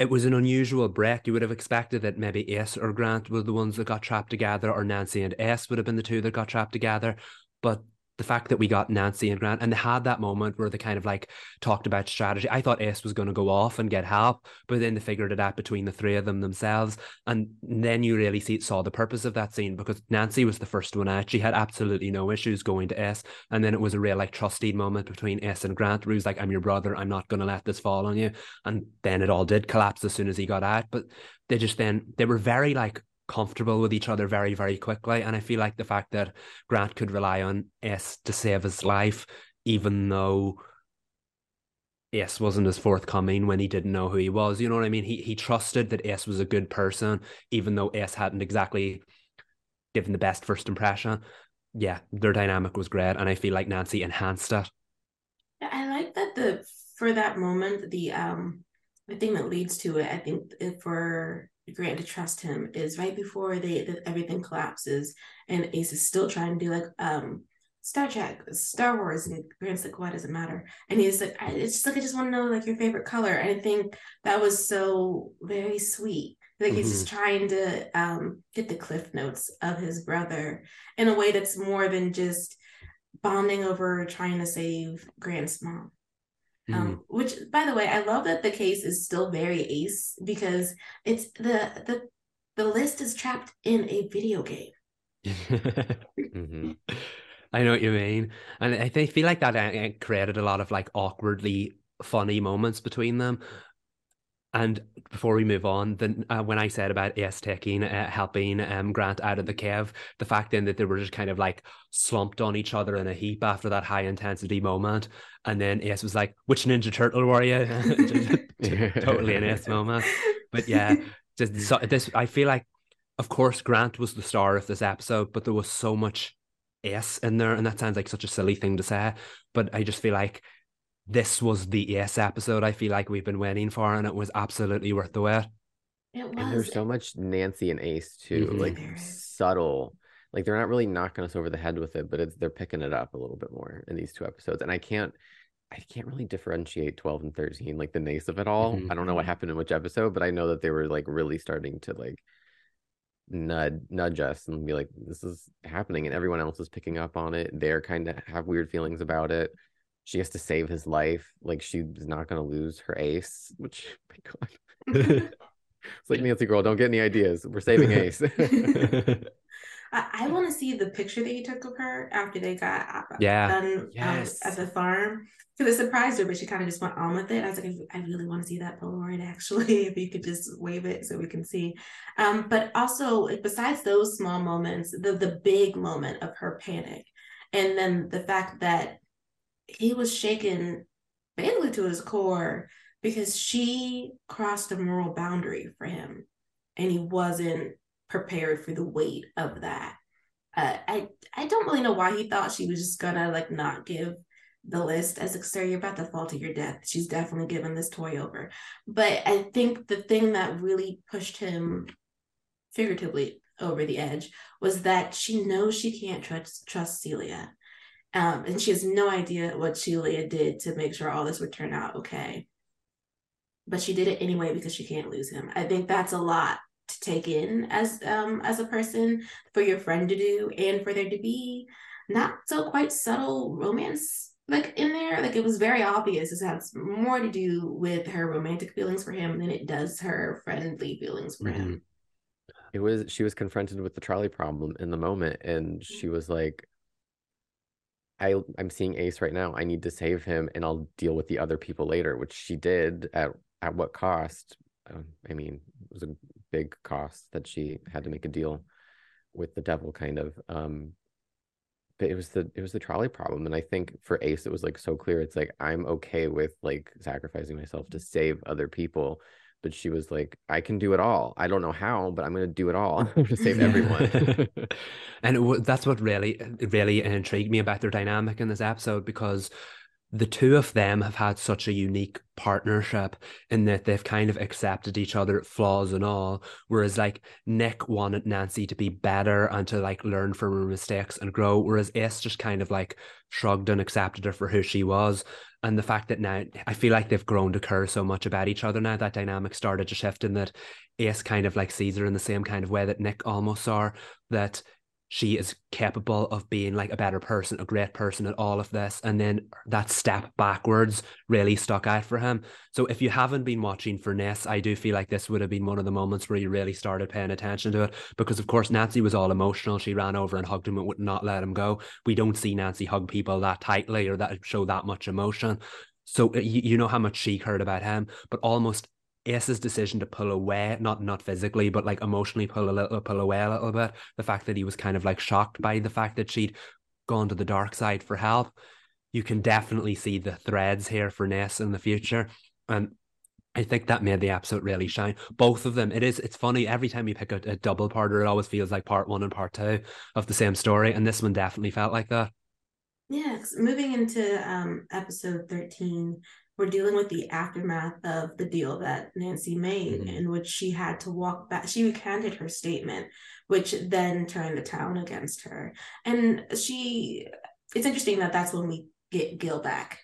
it was an unusual break. You would have expected that maybe Ace or Grant were the ones that got trapped together, or Nancy and Ace would have been the two that got trapped together. But the fact that we got Nancy and Grant, and they had that moment where they kind of like talked about strategy. I thought Ace was going to go off and get help, but then they figured it out between the three of them themselves. And then you really see, saw the purpose of that scene, because Nancy was the first one out. She had absolutely no issues going to Ace. And then it was a real like trusty moment between Ace and Grant, where he was like, I'm your brother, I'm not going to let this fall on you. And then it all did collapse as soon as he got out. But they just then, they were very like comfortable with each other very, very quickly. And I feel like the fact that Grant could rely on Ace to save his life, even though Ace wasn't as forthcoming when he didn't know who he was, you know what I mean? He he trusted that Ace was a good person, even though Ace hadn't exactly given the best first impression. Yeah, their dynamic was great, and I feel like Nancy enhanced it. Yeah, I like that the for that moment, the um the thing that leads to it, I think for Grant to trust him is right before they everything collapses, and Ace is still trying to do like um Star Trek, Star Wars, and Grant's like, why does it matter? And he's like, I, it's just like, I just want to know, like, your favorite color. And I think that was so very sweet. Like, mm-hmm. he's just trying to um, get the cliff notes of his brother in a way that's more than just bonding over trying to save Grant's mom. Mm-hmm. Um, which, by the way, I love that the case is still very Ace, because it's the the the list is trapped in a video game. mm-hmm. I know what you mean, and I think feel like that uh, created a lot of like awkwardly funny moments between them. And before we move on, then uh, when I said about Ace taking uh, helping um, Grant out of the cave, the fact then that they were just kind of like slumped on each other in a heap after that high intensity moment, and then Ace was like, "Which Ninja Turtle were you?" Totally an Ace moment. But yeah, just so, this I feel like, of course, Grant was the star of this episode, but there was so much Ace in there, and that sounds like such a silly thing to say, but I just feel like this was the Ace episode I feel like we've been waiting for, and it was absolutely worth the wait. It was. And there's so much Nancy and Ace too, mm-hmm. like subtle. Like, they're not really knocking us over the head with it, but it's, they're picking it up a little bit more in these two episodes. And I can't, I can't really differentiate twelve and thirteen, like the Nace of it all. Mm-hmm. I don't know what happened in which episode, but I know that they were like really starting to like nudge nudge us and be like, this is happening, and everyone else is picking up on it. They're kind of have weird feelings about it. She has to save his life. Like, she's not going to lose her Ace, which, oh my God. It's like, Nancy girl, don't get any ideas. We're saving Ace. I, I want to see the picture that you took of her after they got yeah. done yes. um, at the farm. Because it surprised her, but she kind of just went on with it. I was like, I really want to see that Polaroid, actually, if you could just wave it so we can see. Um, but also, like, besides those small moments, the the big moment of her panic, and then the fact that he was shaken basically to his core because she crossed a moral boundary for him, and he wasn't prepared for the weight of that. Uh, I I don't really know why he thought she was just gonna like not give the list. As like, sir, you're about to fall to your death. She's definitely giving this toy over. But I think the thing that really pushed him figuratively over the edge was that she knows she can't trust trust Celia. Um, and she has no idea what Celia did to make sure all this would turn out okay. But she did it anyway because she can't lose him. I think that's a lot to take in as um, as a person, for your friend to do, and for there to be not so quite subtle romance like in there. Like, it was very obvious this has more to do with her romantic feelings for him than it does her friendly feelings for mm-hmm. him. It was, she was confronted with the trolley problem in the moment, and she was like, I, I'm seeing Ace right now. I need to save him, and I'll deal with the other people later, which she did. At at what cost? Um, I mean, it was a big cost that she had to make a deal with the devil, kind of. Um, but it was the it was the trolley problem, and I think for Ace, it was like so clear. It's like, I'm okay with like sacrificing myself to save other people, but she was like, I can do it all. I don't know how, but I'm going to do it all to save everyone. And it w- that's what really, really intrigued me about their dynamic in this episode, because the two of them have had such a unique partnership in that they've kind of accepted each other, flaws and all, whereas like Nick wanted Nancy to be better and to like learn from her mistakes and grow, whereas Ace just kind of like shrugged and accepted her for who she was. And the fact that now I feel like they've grown to care so much about each other now, that dynamic started to shift in that Ace kind of like sees her in the same kind of way that Nick almost saw, that she is capable of being like a better person, a great person at all of this. And then that step backwards really stuck out for him. So if you haven't been watching for Nace, I do feel like this would have been one of the moments where you really started paying attention to it, because of course Nancy was all emotional. She ran over and hugged him and would not let him go. We don't see Nancy hug people that tightly or that show that much emotion. So you, you know how much she cared about him, but almost Ace's decision to pull away, not not physically, but like emotionally pull a little, pull away a little bit. The fact that he was kind of like shocked by the fact that she'd gone to the dark side for help. You can definitely see the threads here for Nace in the future, and I think that made the episode really shine. Both of them. It is. It's funny, every time you pick a, a double parter, it always feels like part one and part two of the same story, and this one definitely felt like that. Yeah, moving into um, episode thirteen. We're dealing with the aftermath of the deal that Nancy made, mm-hmm. in which she had to walk back. She recanted her statement, which then turned the town against her. And she it's interesting that that's when we get Gil back.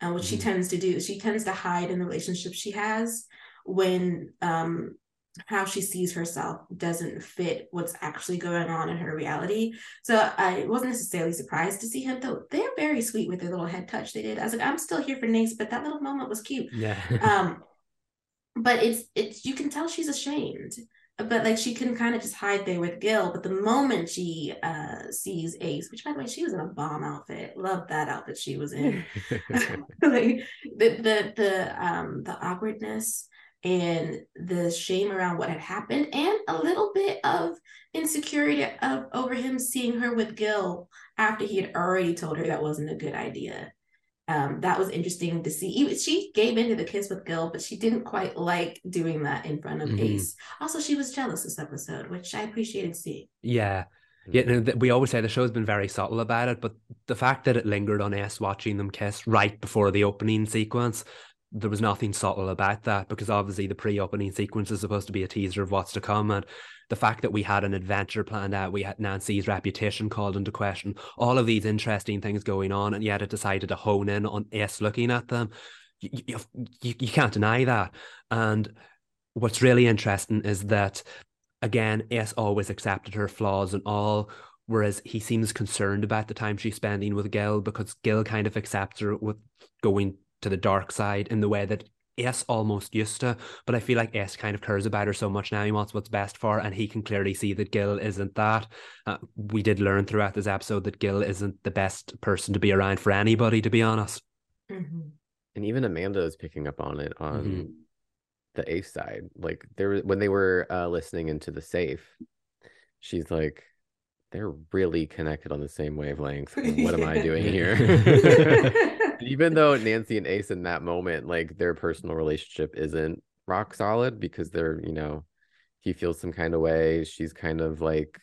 And what mm-hmm. she tends to do, she tends to hide in the relationship she has when um, how she sees herself doesn't fit what's actually going on in her reality. So I wasn't necessarily surprised to see him, though. They're very sweet with their little head touch they did. I was like, I'm still here for Nace, but that little moment was cute. Yeah. um, but it's it's you can tell she's ashamed. But like she can kind of just hide there with Gil. But the moment she uh, sees Ace, which by the way, she was in a bomb outfit. Love that outfit she was in. Like the the the um the awkwardness and the shame around what had happened, and a little bit of insecurity of over him seeing her with Gil after he had already told her that wasn't a good idea. Um, that was interesting to see. Even, she gave into the kiss with Gil, but she didn't quite like doing that in front of mm-hmm. Ace. Also, she was jealous this episode, which I appreciated seeing. Yeah. Yeah, no, th- we always say the show's been very subtle about it, but the fact that it lingered on Ace watching them kiss right before the opening sequence, there was nothing subtle about that, because obviously the pre-opening sequence is supposed to be a teaser of what's to come, and the fact that we had an adventure planned out, we had Nancy's reputation called into question, all of these interesting things going on, and yet it decided to hone in on Ace looking at them. You, you, you, you can't deny that. And what's really interesting is that, again, Ace always accepted her flaws and all, whereas he seems concerned about the time she's spending with Gil, because Gil kind of accepts her with going to the dark side in the way that Ace almost used to, but I feel like Ace kind of cares about her so much now. He wants what's best for her, and he can clearly see that Gil isn't that. Uh, we did learn throughout this episode that Gil isn't the best person to be around for anybody, to be honest. Mm-hmm. And even Amanda is picking up on it on mm-hmm. the Ace side. Like there was, when they were uh, listening into the safe, she's like, they're really connected on the same wavelength. What am I doing here? Even though Nancy and Ace in that moment, like their personal relationship isn't rock solid, because they're, you know, he feels some kind of way. She's kind of like,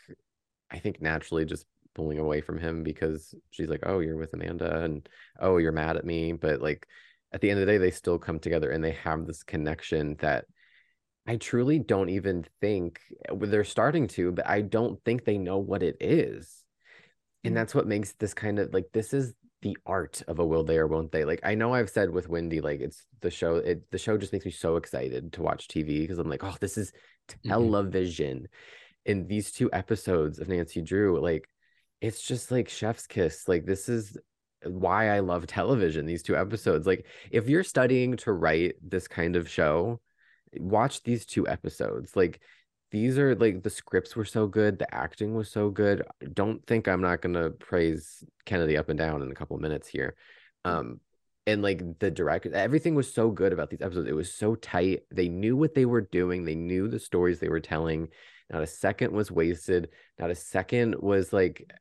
I think naturally just pulling away from him, because she's like, oh, you're with Amanda, and oh, you're mad at me. But like at the end of the day, they still come together and they have this connection that I truly don't even think they're starting to, but I don't think they know what it is. And that's what makes this kind of like, this is the art of a will they or won't they. Like I know I've said with Wendy, like it's the show, it the show just makes me so excited to watch T V, because I'm like, oh, this is television. Mm-hmm. And these two episodes of Nancy Drew, like it's just like chef's kiss. Like this is why I love television, these two episodes. Like if you're studying to write this kind of show, watch these two episodes. Like these are like, the scripts were so good. The acting was so good. I don't think I'm not going to praise Kennedy up and down in a couple of minutes here. Um, and like the director, everything was so good about these episodes. It was so tight. They knew what they were doing. They knew the stories they were telling. Not a second was wasted. Not a second was like,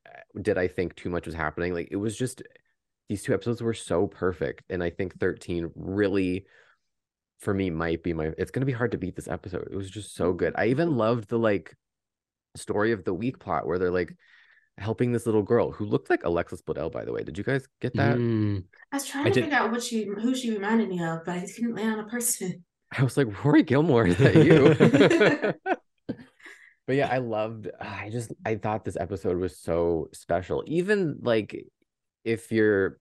did I think too much was happening? Like it was just, these two episodes were so perfect. And I think thirteen really, for me, might be my, it's going to be hard to beat this episode. It was just so good. I even loved the like story of the week plot where they're like helping this little girl who looked like Alexis Bledel, by the way. Did you guys get that? Mm. I was trying I to did... figure out what she, who she reminded me of, but I couldn't land on a person. I was like, Rory Gilmore, is that you? But yeah, I loved, I just, I thought this episode was so special. Even like if you're,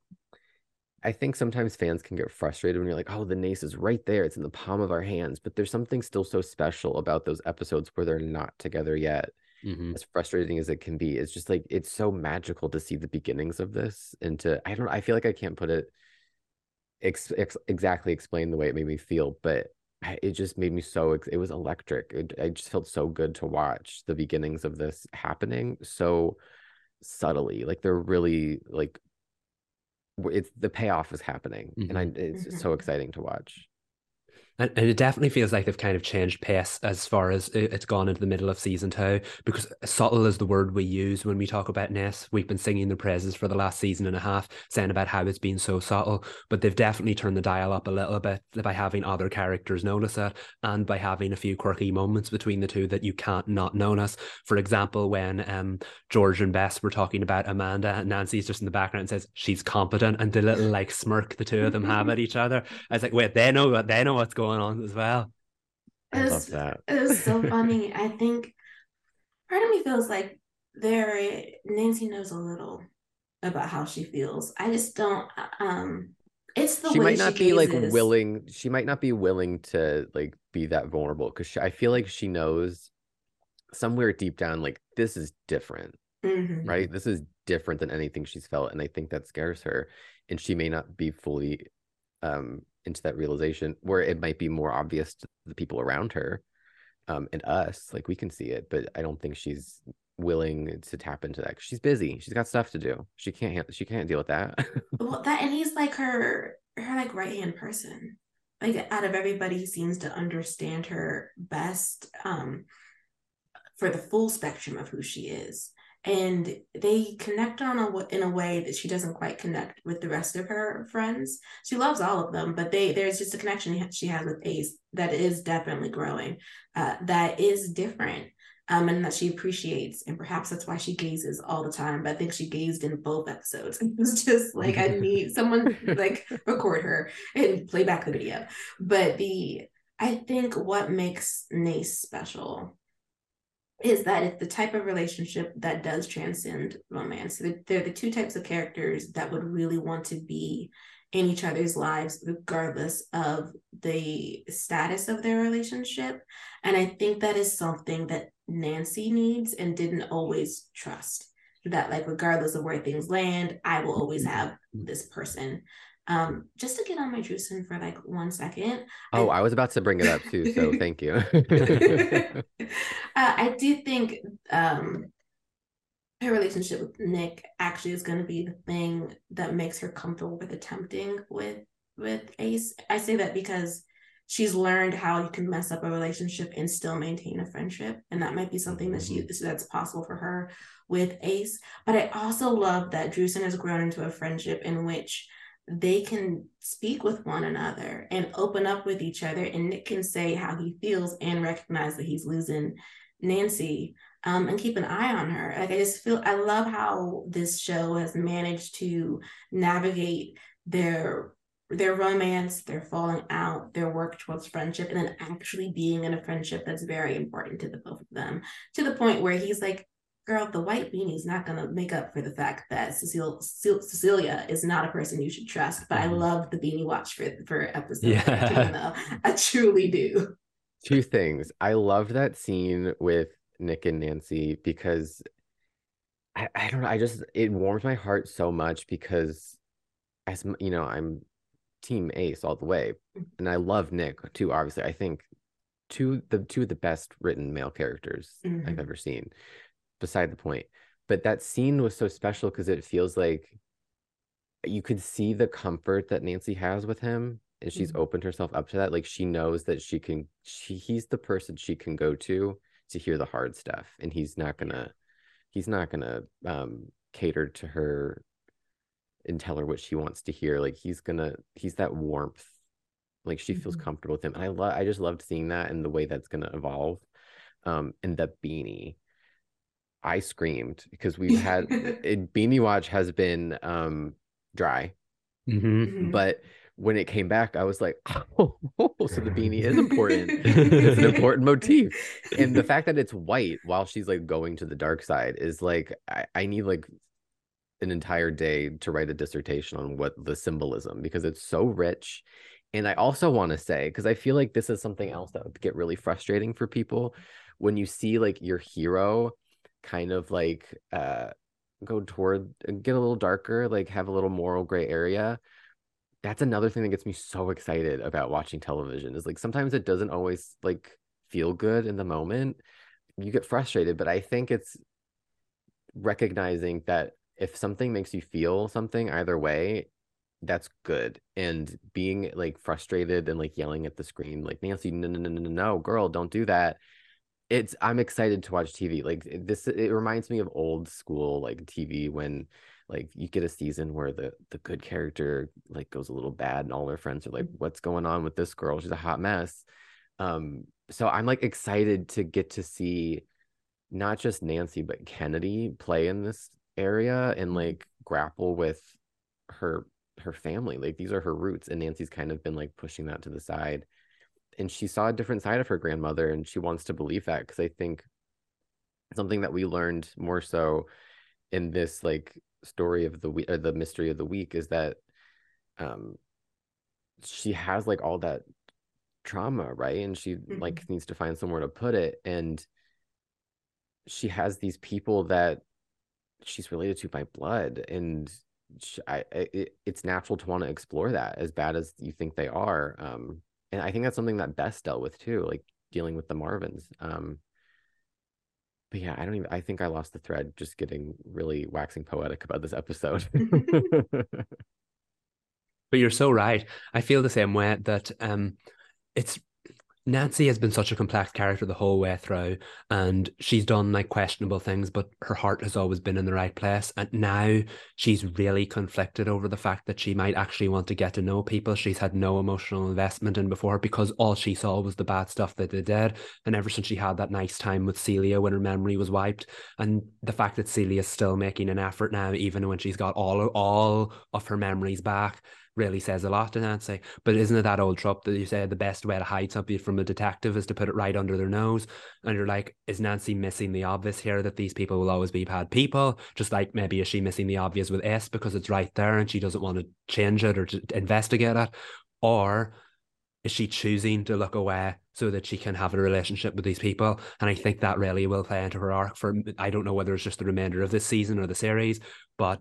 I think sometimes fans can get frustrated when you're like, oh, the Nace is right there. It's in the palm of our hands. But there's something still so special about those episodes where they're not together yet. Mm-hmm. As frustrating as it can be, it's just like, it's so magical to see the beginnings of this. And to, I don't know, I feel like I can't put it ex- ex- exactly explain the way it made me feel, but it just made me so, it was electric. It, I just felt so good to watch the beginnings of this happening so subtly. Like they're really like, it's the payoff is happening, mm-hmm. and I, it's mm-hmm. so exciting to watch. And, and it definitely feels like they've kind of changed pace as far as it's gone into the middle of season two, because subtle is the word we use when we talk about Nace. We've been singing the praises for the last season and a half, saying about how it's been so subtle, but they've definitely turned the dial up a little bit by having other characters notice it, and by having a few quirky moments between the two that you can't not notice. For example, when um, George and Bess were talking about Amanda, and Nancy's just in the background and says, she's competent, and the little like smirk the two of them have at each other. I was like, wait, they know, they know what's going on. on as well. I it was, love that. It was so funny. I think part of me feels like there Nancy knows a little, about how she feels. I just don't. Um, it's the she way might not she be gazes. like willing. She might not be willing to like be that vulnerable because I feel like she knows somewhere deep down, like this is different, mm-hmm. right? This is different than anything she's felt, and I think that scares her. And she may not be fully um, into that realization, where it might be more obvious to the people around her um, and us. Like we can see it, but I don't think she's willing to tap into that. She's busy. She's got stuff to do. She can't. She can't deal with that. Well, that and he's like her, her like right hand person. Like out of everybody, he seems to understand her best um, for the full spectrum of who she is. And they connect on a, in a way that she doesn't quite connect with the rest of her friends. She loves all of them, but they there's just a connection she has with Ace that is definitely growing, uh, that is different, um, and that she appreciates. And perhaps that's why she gazes all the time. But I think she gazed in both episodes. It was just like, I need someone like record her and play back the video. But the I think what makes Nace special is that it's the type of relationship that does transcend romance. So they're the two types of characters that would really want to be in each other's lives, regardless of the status of their relationship. And I think that is something that Nancy needs and didn't always trust, that like, regardless of where things land, I will always have this person. Um, just to get on my juice in for like one second. Oh, I, I was about to bring it up too, so thank you. uh, I do think um, her relationship with Nick actually is going to be the thing that makes her comfortable with attempting with with Ace. I say that because she's learned how you can mess up a relationship and still maintain a friendship, and that might be something that she that's possible for her with Ace. But I also love that Drewson has grown into a friendship in which they can speak with one another and open up with each other, and Nick can say how he feels and recognize that he's losing Nancy, um, and keep an eye on her. Like I just feel, I love how this show has managed to navigate their their romance, their falling out, their work towards friendship, and then actually being in a friendship that's very important to the both of them, to the point where he's like, girl, the white beanie's not going to make up for the fact that Cecil, C- Cecilia is not a person you should trust. But I love the beanie watch for, for episode yeah. fifteen, though. I truly do. Two things. I love that scene with Nick and Nancy because I, I don't know. I just, it warmed my heart so much because, as you know, I'm Team Ace all the way. And I love Nick too, obviously. I think two, the, two of the best written male characters mm-hmm. I've ever seen. Beside the point, but that scene was so special because it feels like you could see the comfort that Nancy has with him, and she's mm-hmm. opened herself up to that. Like she knows that she can she he's the person she can go to to hear the hard stuff, and he's not gonna he's not gonna um cater to her and tell her what she wants to hear. Like he's gonna he's that warmth, like she mm-hmm. feels comfortable with him. And I love I just loved seeing that and the way that's gonna evolve. Um and the beanie, I screamed because we've had it, Beanie Watch has been um dry, mm-hmm. Mm-hmm. but when it came back, I was like, oh, oh so the beanie is important. It's an important motif, and the fact that it's white while she's like going to the dark side is like, I, I need like an entire day to write a dissertation on what the symbolism, because it's so rich. And I also want to say, because I feel like this is something else that would get really frustrating for people when you see like your hero kind of like uh go toward get a little darker, like have a little moral gray area. That's another thing that gets me so excited about watching television, is like sometimes it doesn't always like feel good in the moment, you get frustrated, but I think it's recognizing that if something makes you feel something either way, that's good. And being like frustrated and like yelling at the screen like, Nancy, no no no no no girl, don't do that. It's I'm excited to watch T V like this. It reminds me of old school like T V when like you get a season where the the good character like goes a little bad and all her friends are like, what's going on with this girl, she's a hot mess. Um so I'm like excited to get to see not just Nancy but Kennedy play in this area and like grapple with her her family, like these are her roots, and Nancy's kind of been like pushing that to the side. And she saw a different side of her grandmother, and she wants to believe that, because I think something that we learned more so in this like story of the week, or the mystery of the week, is that um she has like all that trauma, right? And she mm-hmm. like needs to find somewhere to put it, and she has these people that she's related to by blood, and she, I, it, it's natural to want to explore that, as bad as you think they are. Um, and I think that's something that Bess dealt with too, like dealing with the Marvins. Um, but yeah, I don't even, I think I lost the thread just getting really waxing poetic about this episode. But you're so right. I feel the same way, that um, it's, Nancy has been such a complex character the whole way through, and she's done like questionable things, but her heart has always been in the right place. And now she's really conflicted over the fact that she might actually want to get to know people she's had no emotional investment in before, because all she saw was the bad stuff that they did. And ever since she had that nice time with Celia when her memory was wiped, and the fact that Celia's still making an effort now, even when she's got all all of her memories back, really says a lot to Nancy. But isn't it that old trope that you say the best way to hide something from a detective is to put it right under their nose? And you're like, is Nancy missing the obvious here, that these people will always be bad people? Just like, maybe is she missing the obvious with Ace because it's right there and she doesn't want to change it or to investigate it? Or is she choosing to look away so that she can have a relationship with these people? And I think that really will play into her arc for, I don't know whether it's just the remainder of this season or the series, but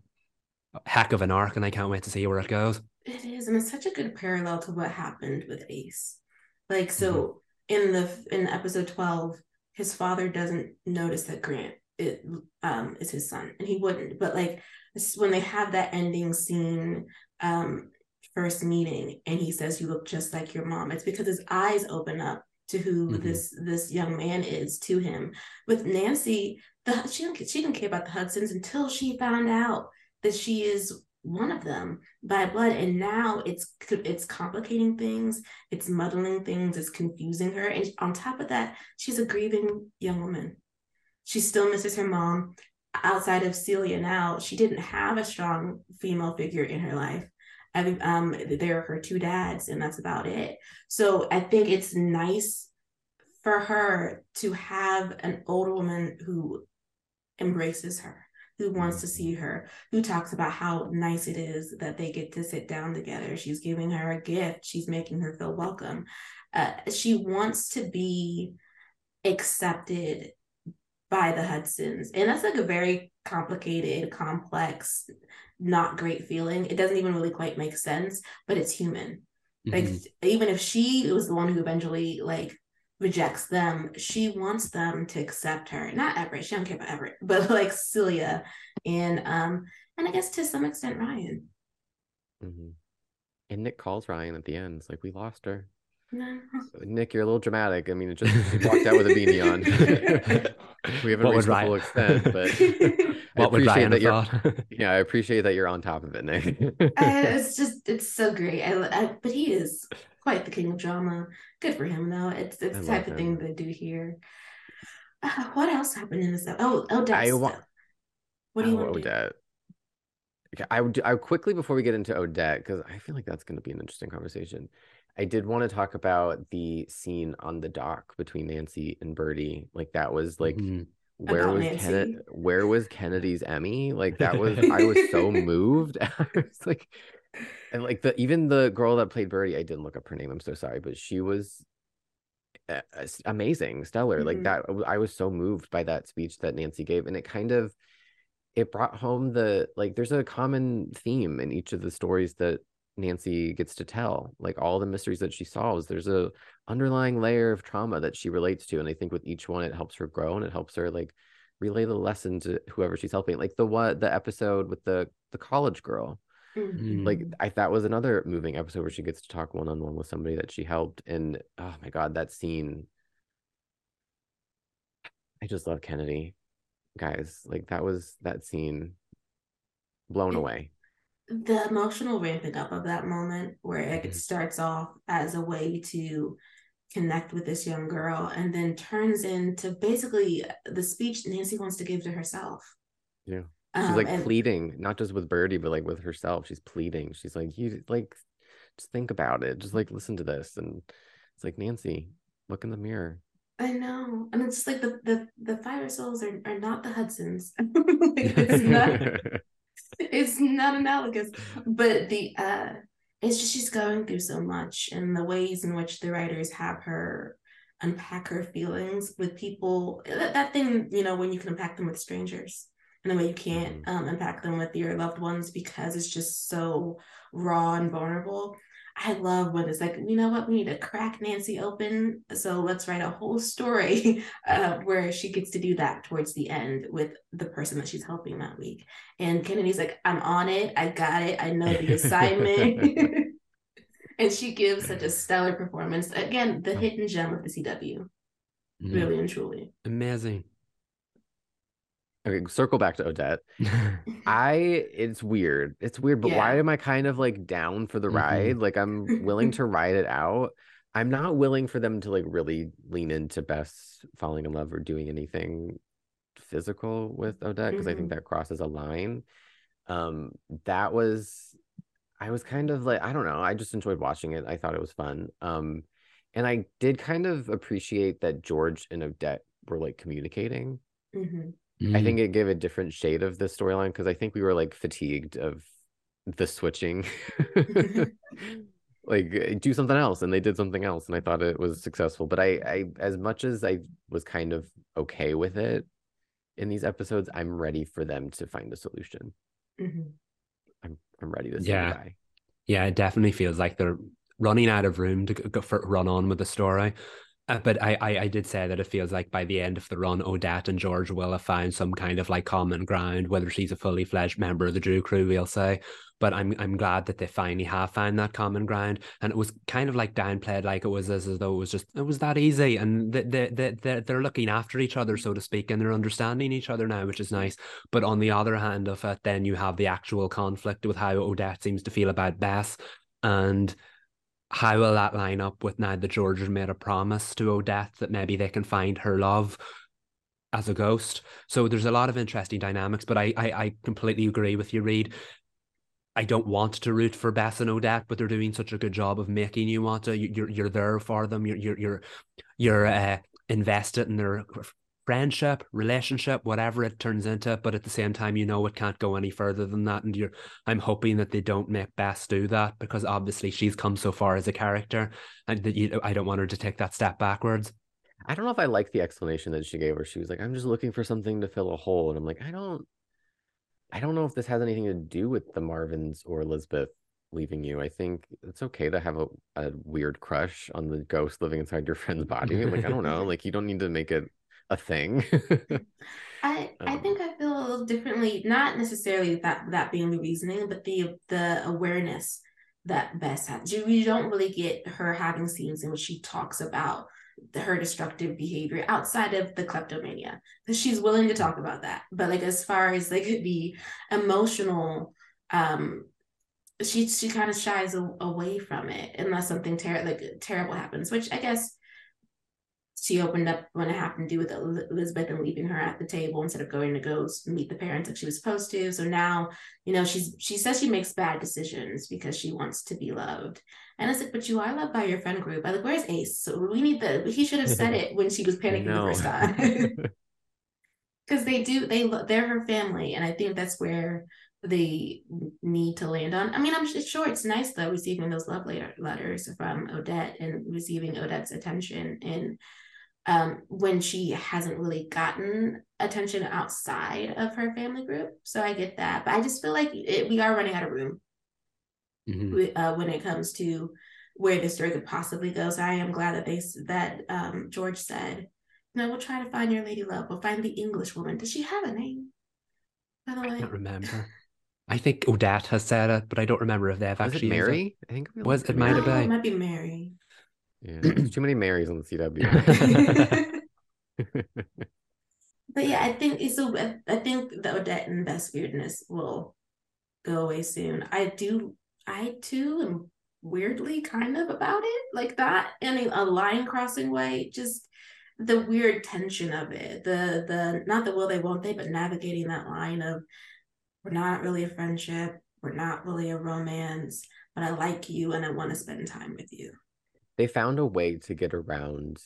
heck of an arc, and I can't wait to see where it goes. It is, and it's such a good parallel to what happened with Ace. Like, so mm-hmm. in the in episode twelve, his father doesn't notice that Grant it, um, is his son, and he wouldn't. But like when they have that ending scene, um, first meeting, and he says, "You look just like your mom," it's because his eyes open up to who mm-hmm. this this young man is to him. With Nancy, the she didn't, she didn't care about the Hudsons until she found out that she is one of them by blood, and now it's it's complicating things, it's muddling things, it's confusing her. And on top of that, she's a grieving young woman. She still misses her mom. Outside of Celia now, she didn't have a strong female figure in her life. I mean, um, there are her two dads, and that's about it. So I think it's nice for her to have an older woman who embraces her, who wants to see her, who talks about how nice it is that they get to sit down together. She's giving her a gift. She's making her feel welcome. Uh, she wants to be accepted by the Hudsons. And that's like a very complicated, complex, not great feeling. It doesn't even really quite make sense, but it's human. Mm-hmm. Like, even if she was the one who eventually like rejects them, she wants them to accept her. Not Everett, she don't care about Everett, but like Celia and um and I guess to some extent Ryan. Mm-hmm. And Nick calls Ryan at the end. It's like, we lost her. No. Nick, you're a little dramatic. I mean, it just she walked out with a beanie on. We haven't what reached the Ryan? Full extent, but I what appreciate that you're yeah, I appreciate that you're on top of it, Nick. uh, it's just it's so great. I, I but he is quite the king of drama. Good for him, though. It's it's the type of him. Thing they do here. Uh, what else happened in this episode? Oh, Odette. Wa- what do you want to do? Odette. Okay, I would. I quickly, before we get into Odette, because I feel like that's going to be an interesting conversation. I did want to talk about the scene on the dock between Nancy and Bertie. Like, that was like, mm-hmm. where about was Ken- where was Kennedy's Emmy? Like, that was. I was so moved. I was like. And like the even the girl that played Birdie, I didn't look up her name, I'm so sorry, but she was amazing, stellar. Mm-hmm. Like that, I was so moved by that speech that Nancy gave, and it kind of it brought home the like there's a common theme in each of the stories that Nancy gets to tell. Like all the mysteries that she solves, there's a underlying layer of trauma that she relates to, and I think with each one it helps her grow, and it helps her like relay the lesson to whoever she's helping. Like the what the episode with the the college girl. Mm-hmm. Like I that was another moving episode where she gets to talk one-on-one with somebody that she helped, and oh my god, that scene, I just love Kennedy, guys. Like that was that scene, blown away. The emotional ramping up of that moment where it mm-hmm. starts off as a way to connect with this young girl and then turns into basically the speech Nancy wants to give to herself. Yeah. She's like um, pleading, not just with Birdie, but like with herself. She's pleading. She's like, you like, just think about it. Just like, listen to this. And it's like, Nancy, look in the mirror. I know. And it's just like the the, the fire souls are, are not the Hudsons. Like, it's not. It's not analogous. But the uh, it's just she's going through so much, and the ways in which the writers have her unpack her feelings with people. That, that thing, you know, when you can unpack them with strangers in a way you can't um, unpack them with your loved ones, because it's just so raw and vulnerable. I love when it's like, you know what, we need to crack Nancy open, so let's write a whole story uh, where she gets to do that towards the end with the person that she's helping that week. And Kennedy's like, I'm on it, I got it, I know the assignment. And she gives such a stellar performance. Again, the hidden gem of the C W, mm. really and truly. Amazing. Okay, circle back to Odette. I, it's weird. It's weird, but yeah. Why am I kind of like down for the mm-hmm. ride? Like, I'm willing to ride it out. I'm not willing for them to like really lean into Bess falling in love or doing anything physical with Odette, because mm-hmm. I think that crosses a line. Um, that was... I was kind of like, I don't know. I just enjoyed watching it. I thought it was fun. Um, and I did kind of appreciate that George and Odette were like communicating. Mm-hmm. Mm-hmm. I think it gave a different shade of the storyline, because I think we were like fatigued of the switching. Like, do something else. And they did something else. And I thought it was successful. But I, I, as much as I was kind of okay with it in these episodes, I'm ready for them to find a solution. Mm-hmm. I'm I'm ready to say yeah. Goodbye. Yeah, it definitely feels like they're running out of room to go for, run on with the story. Uh, but I, I I did say that it feels like by the end of the run, Odette and George will have found some kind of like common ground, whether she's a fully fledged member of the Drew crew, we'll say. But I'm I'm glad that they finally have found that common ground. And it was kind of like downplayed, like it was as, as though it was just, it was that easy. And they, they, they, they're they're looking after each other, so to speak, and they're understanding each other now, which is nice. But on the other hand of it, then you have the actual conflict with how Odette seems to feel about Bess. And how will that line up with now that George has made a promise to Odette that maybe they can find her love as a ghost? So there's a lot of interesting dynamics, but I I, I completely agree with you, Reed. I don't want to root for Bess and Odette, but they're doing such a good job of making you want to. You're you're there for them. You're you're you're you're uh, invested in their friendship, relationship, whatever it turns into. But at the same time, you know it can't go any further than that. And you're, I'm hoping that they don't make Bess do that, because obviously she's come so far as a character, and that you, I don't want her to take that step backwards. I don't know if I like the explanation that she gave her. She was like, "I'm just looking for something to fill a hole," and I'm like, I don't. I don't know if this has anything to do with the Marvins or Elizabeth leaving you. I think it's okay to have a, a weird crush on the ghost living inside your friend's body. Like, I don't know. Like, you don't need to make it a thing. I um, I think I feel a little differently. Not necessarily that that being the reasoning, but the the awareness that Bess has. You, you don't really get her having scenes in which she talks about the, her destructive behavior outside of the kleptomania, because she's willing to talk about that, but like as far as like the emotional um she she kind of shies a, away from it unless something ter- like terrible happens, which I guess she opened up when it happened to do with Elizabeth and leaving her at the table instead of going to go meet the parents like she was supposed to. So now, you know, she's she says she makes bad decisions because she wants to be loved. And I said, like, but you are loved by your friend group. I like, where's Ace? So we need the, he should have said it when she was panicking the first time. Because they do, they, they're her family. And I think that's where they need to land on. I mean, I'm sure it's nice though, receiving those love letters from Odette and receiving Odette's attention. And Um, when she hasn't really gotten attention outside of her family group. So I get that. But I just feel like it, we are running out of room mm-hmm. uh, when it comes to where the story could possibly go. So I am glad that they that um, George said, no, we'll try to find your lady love. We'll find the English woman. Does she have a name? By the way, I don't remember. I think Odette has said it, but I don't remember if they have was actually. Was it Mary? I think it was. It might have been. It might be Mary. Yeah, there's too many Marys on the C W. But yeah, I think it's a, I think the Odette and Bess weirdness will go away soon. I do, I too am weirdly kind of about it, like that in a line crossing way. Just the weird tension of it, the the not the will they won't they, but navigating that line of we're not really a friendship, we're not really a romance, but I like you and I want to spend time with you. They found a way to get around,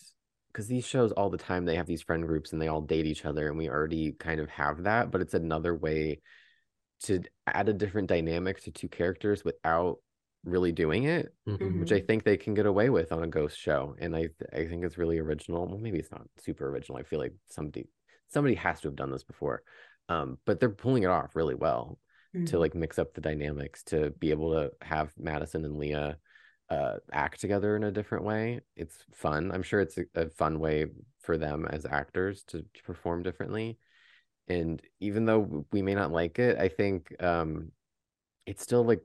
because these shows all the time, they have these friend groups and they all date each other, and we already kind of have that, but it's another way to add a different dynamic to two characters without really doing it, mm-hmm. which I think they can get away with on a ghost show. And I I think it's really original. Well, maybe it's not super original. I feel like somebody somebody has to have done this before. Um, but they're pulling it off really well mm-hmm. to like mix up the dynamics, to be able to have Madison and Leah uh, act together in a different way. It's fun. I'm sure it's a, a fun way for them as actors to, to perform differently. And even though we may not like it, I think um, it's still like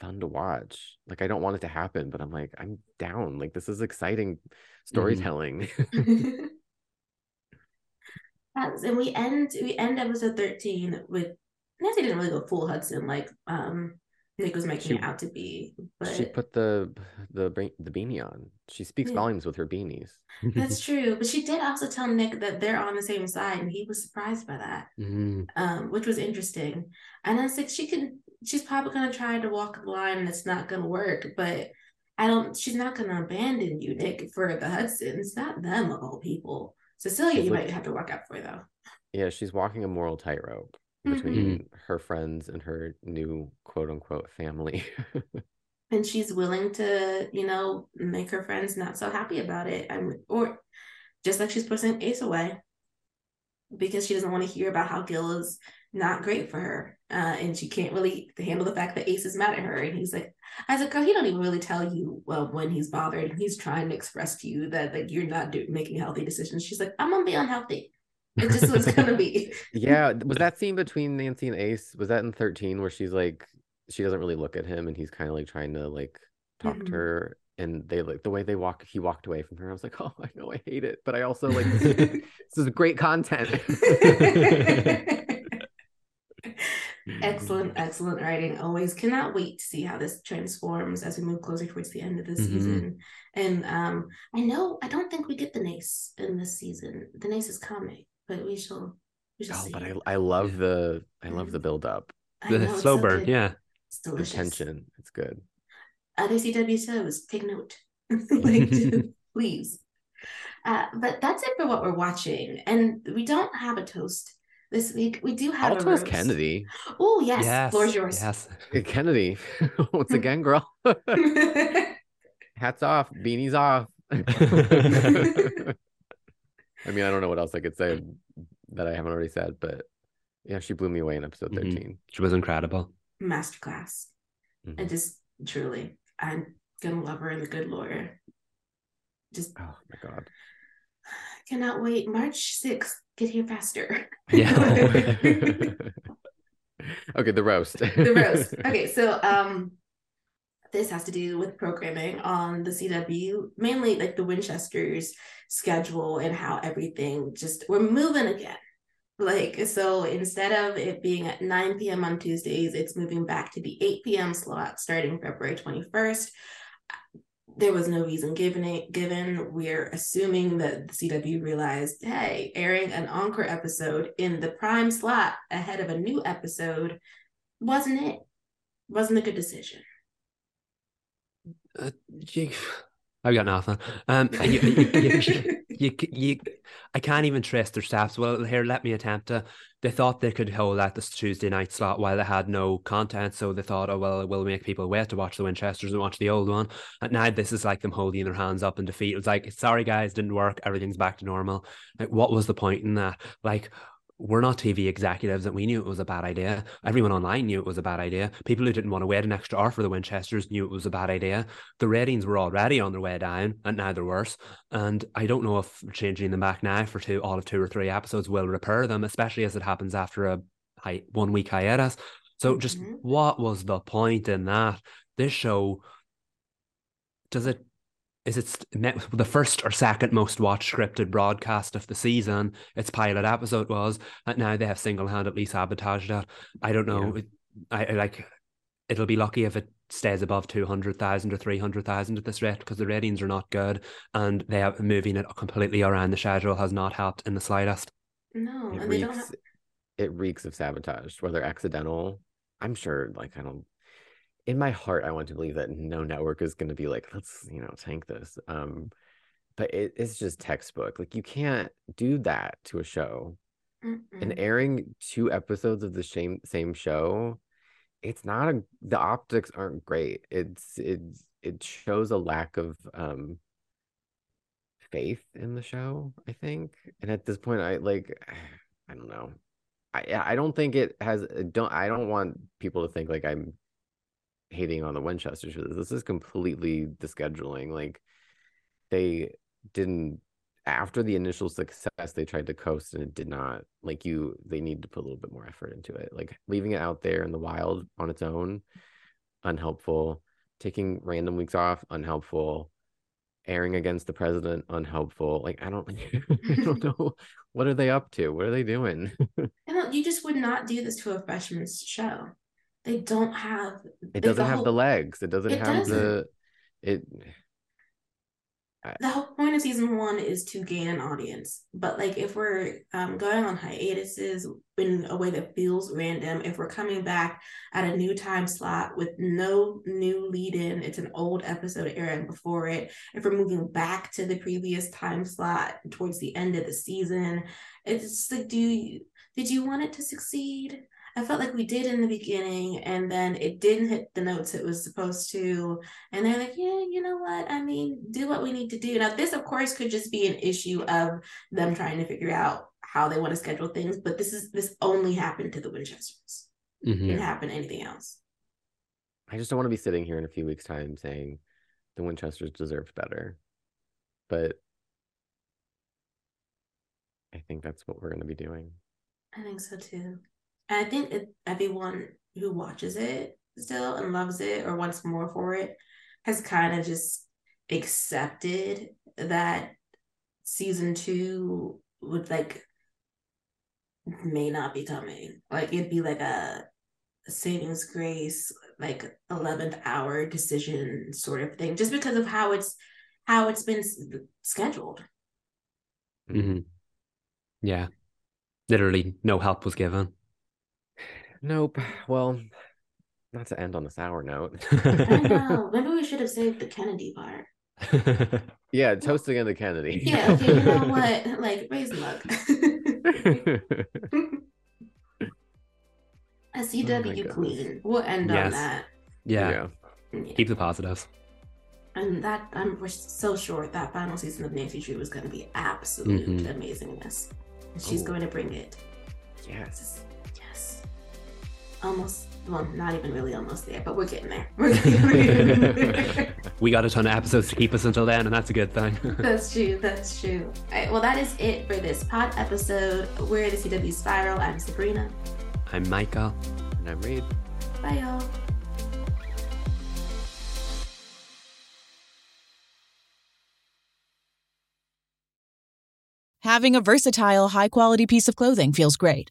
fun to watch. Like, I don't want it to happen, but I'm like, I'm down. Like, this is exciting storytelling. Mm-hmm. And we end we end episode thirteen with Nancy didn't really go full Hudson like um Nick was making she, it out to be, but she put the the the beanie on. She speaks yeah. volumes with her beanies. That's true, but she did also tell Nick that they're on the same side, and he was surprised by that, mm-hmm. um, which was interesting. And I was like, she can. She's probably gonna try to walk the line, and it's not gonna work. But I don't. She's not gonna abandon you, Nick, for the Hudson. It's not them of all people. Cecilia, you might have to walk out for, though. Yeah, she's walking a moral tightrope between mm-hmm. her friends and her new quote-unquote family. And she's willing to, you know, make her friends not so happy about it. I'm, or just like she's pushing Ace away because she doesn't want to hear about how Gil is not great for her. Uh, and she can't really handle the fact that Ace is mad at her. And he's like, I said, girl, he don't even really tell you well, when he's bothered. And he's trying to express to you that like you're not do- making healthy decisions. She's like, I'm going to be unhealthy. It just was going to be. Yeah. Was that scene between Nancy and Ace, was that in thirteen where she's like, she doesn't really look at him and he's kind of like trying to like talk mm-hmm. to her, and they like the way they walk, he walked away from her. I was like, oh, I know I hate it, but I also like, this is great content. Excellent, excellent writing. Always cannot wait to see how this transforms as we move closer towards the end of the mm-hmm. season. And um, I know, I don't think we get the Nace in this season. The Nace is coming, but we shall. We shall oh, see. But I, I love the, I love the build up. The slow burn, so yeah. It's delicious. The tension, it's good. Other C W shows, take note, like, please. Uh, but that's it for what we're watching, and we don't have a toast this week. We do have I'll a toast roast. Kennedy. Oh yes, yes. Floor's yours. Yes, Kennedy. Once again, girl. Hats off, beanies off. I mean, I don't know what else I could say that I haven't already said, but yeah, she blew me away in episode mm-hmm. thirteen. She was incredible. Masterclass. Mm-hmm. And just truly, I'm going to love her in The Good Lawyer. Just, oh my God. I cannot wait. March sixth, get here faster. Yeah. Okay, the roast. The roast. Okay, so um, this has to do with programming on the C W, mainly like the Winchesters schedule and how everything just, we're moving again. Like, so instead of it being at nine p.m. on Tuesdays, it's moving back to the eight p.m. slot starting February twenty-first. There was no reason given it, given. We're assuming that the C W realized, hey, airing an encore episode in the prime slot ahead of a new episode wasn't it. Wasn't a good decision. Uh, I've got nothing. Um, you, you, you, you, you, I can't even trust their staffs. Well, here, let me attempt to. They thought they could hold out this Tuesday night slot while they had no content. So they thought, oh, well, we'll make people wait to watch the Winchesters and watch the old one. And now this is like them holding their hands up in defeat. It was like, sorry, guys, didn't work. Everything's back to normal. Like, what was the point in that? Like, we're not T V executives, and we knew it was a bad idea. Everyone online knew it was a bad idea. People who didn't want to wait an extra hour for the Winchesters knew it was a bad idea. The ratings were already on their way down, and now they're worse. And I don't know if changing them back now for two, all of two or three episodes will repair them, especially as it happens after a hi- one week hiatus. So just mm-hmm. what was the point in that? This show, does it, is it the first or second most watched scripted broadcast of the season? Its pilot episode was, and now they have single-handedly sabotaged it. I don't know. Yeah. It, I, I like. It'll be lucky if it stays above two hundred thousand or three hundred thousand at this rate, because the ratings are not good, and they are moving it completely around the schedule has not helped in the slightest. No, it, and reeks, they don't have... it reeks of sabotage, whether accidental. I'm sure, like, I don't. In my heart, I want to believe that no network is going to be like, let's, you know, tank this. Um, but it, it's just textbook. Like, you can't do that to a show. Mm-mm. And airing two episodes of the same same show, it's not a the optics aren't great. It's it's it shows a lack of um faith in the show, I think. And at this point, I like I don't know. I I don't think it has don't I don't want people to think like I'm hating on the Winchesters for this. This is completely the scheduling. Like they didn't after the initial success, they tried to coast and it did not like you. They need to put a little bit more effort into it. Like leaving it out there in the wild on its own, unhelpful. Taking random weeks off, unhelpful. Airing against the president, unhelpful. Like I don't, I don't know what are they up to. What are they doing? You just would not do this to a freshman's show. They don't have. It doesn't the have whole, the legs. It doesn't it have doesn't. the. It. The whole point of season one is to gain an audience, but like if we're um, going on hiatuses in a way that feels random, if we're coming back at a new time slot with no new lead-in, it's an old episode airing before it, if we're moving back to the previous time slot towards the end of the season, it's like, do you, did you want it to succeed? I felt like we did in the beginning, and then it didn't hit the notes it was supposed to. And they're like, yeah, you know what? I mean, do what we need to do. Now, this, of course, could just be an issue of them trying to figure out how they want to schedule things. But this is this only happened to the Winchesters. Mm-hmm. It didn't happen to anything else. I just don't want to be sitting here in a few weeks' time saying the Winchesters deserved better. But I think that's what we're going to be doing. I think so, too. And I think it, everyone who watches it still and loves it or wants more for it has kind of just accepted that season two would like may not be coming. Like it'd be like a savings grace, like eleventh hour decision sort of thing, just because of how it's how it's been scheduled. Mm-hmm. Yeah, literally no help was given. Nope. Well, not to end on a sour note. I know. Maybe we should have saved the Kennedy part. Yeah, toasting in the Kennedy. Yeah, okay, you know what? Like, raise luck. A C W oh queen. We'll end yes. on that. Yeah. yeah. Keep the positives. And that, I'm, we're so sure that final season of Nancy Drew is going to be absolute mm-hmm. amazingness. And she's oh. going to bring it. Yes. Almost, well, not even really almost there, but we're getting there. We're getting there. We got a ton of episodes to keep us until then, and that's a good thing. That's true. That's true. All right, well, that is it for this pod episode. We're the C W Spiral. I'm Sabrina. I'm Michael. And I'm Reed. Bye, y'all. Having a versatile, high-quality piece of clothing feels great.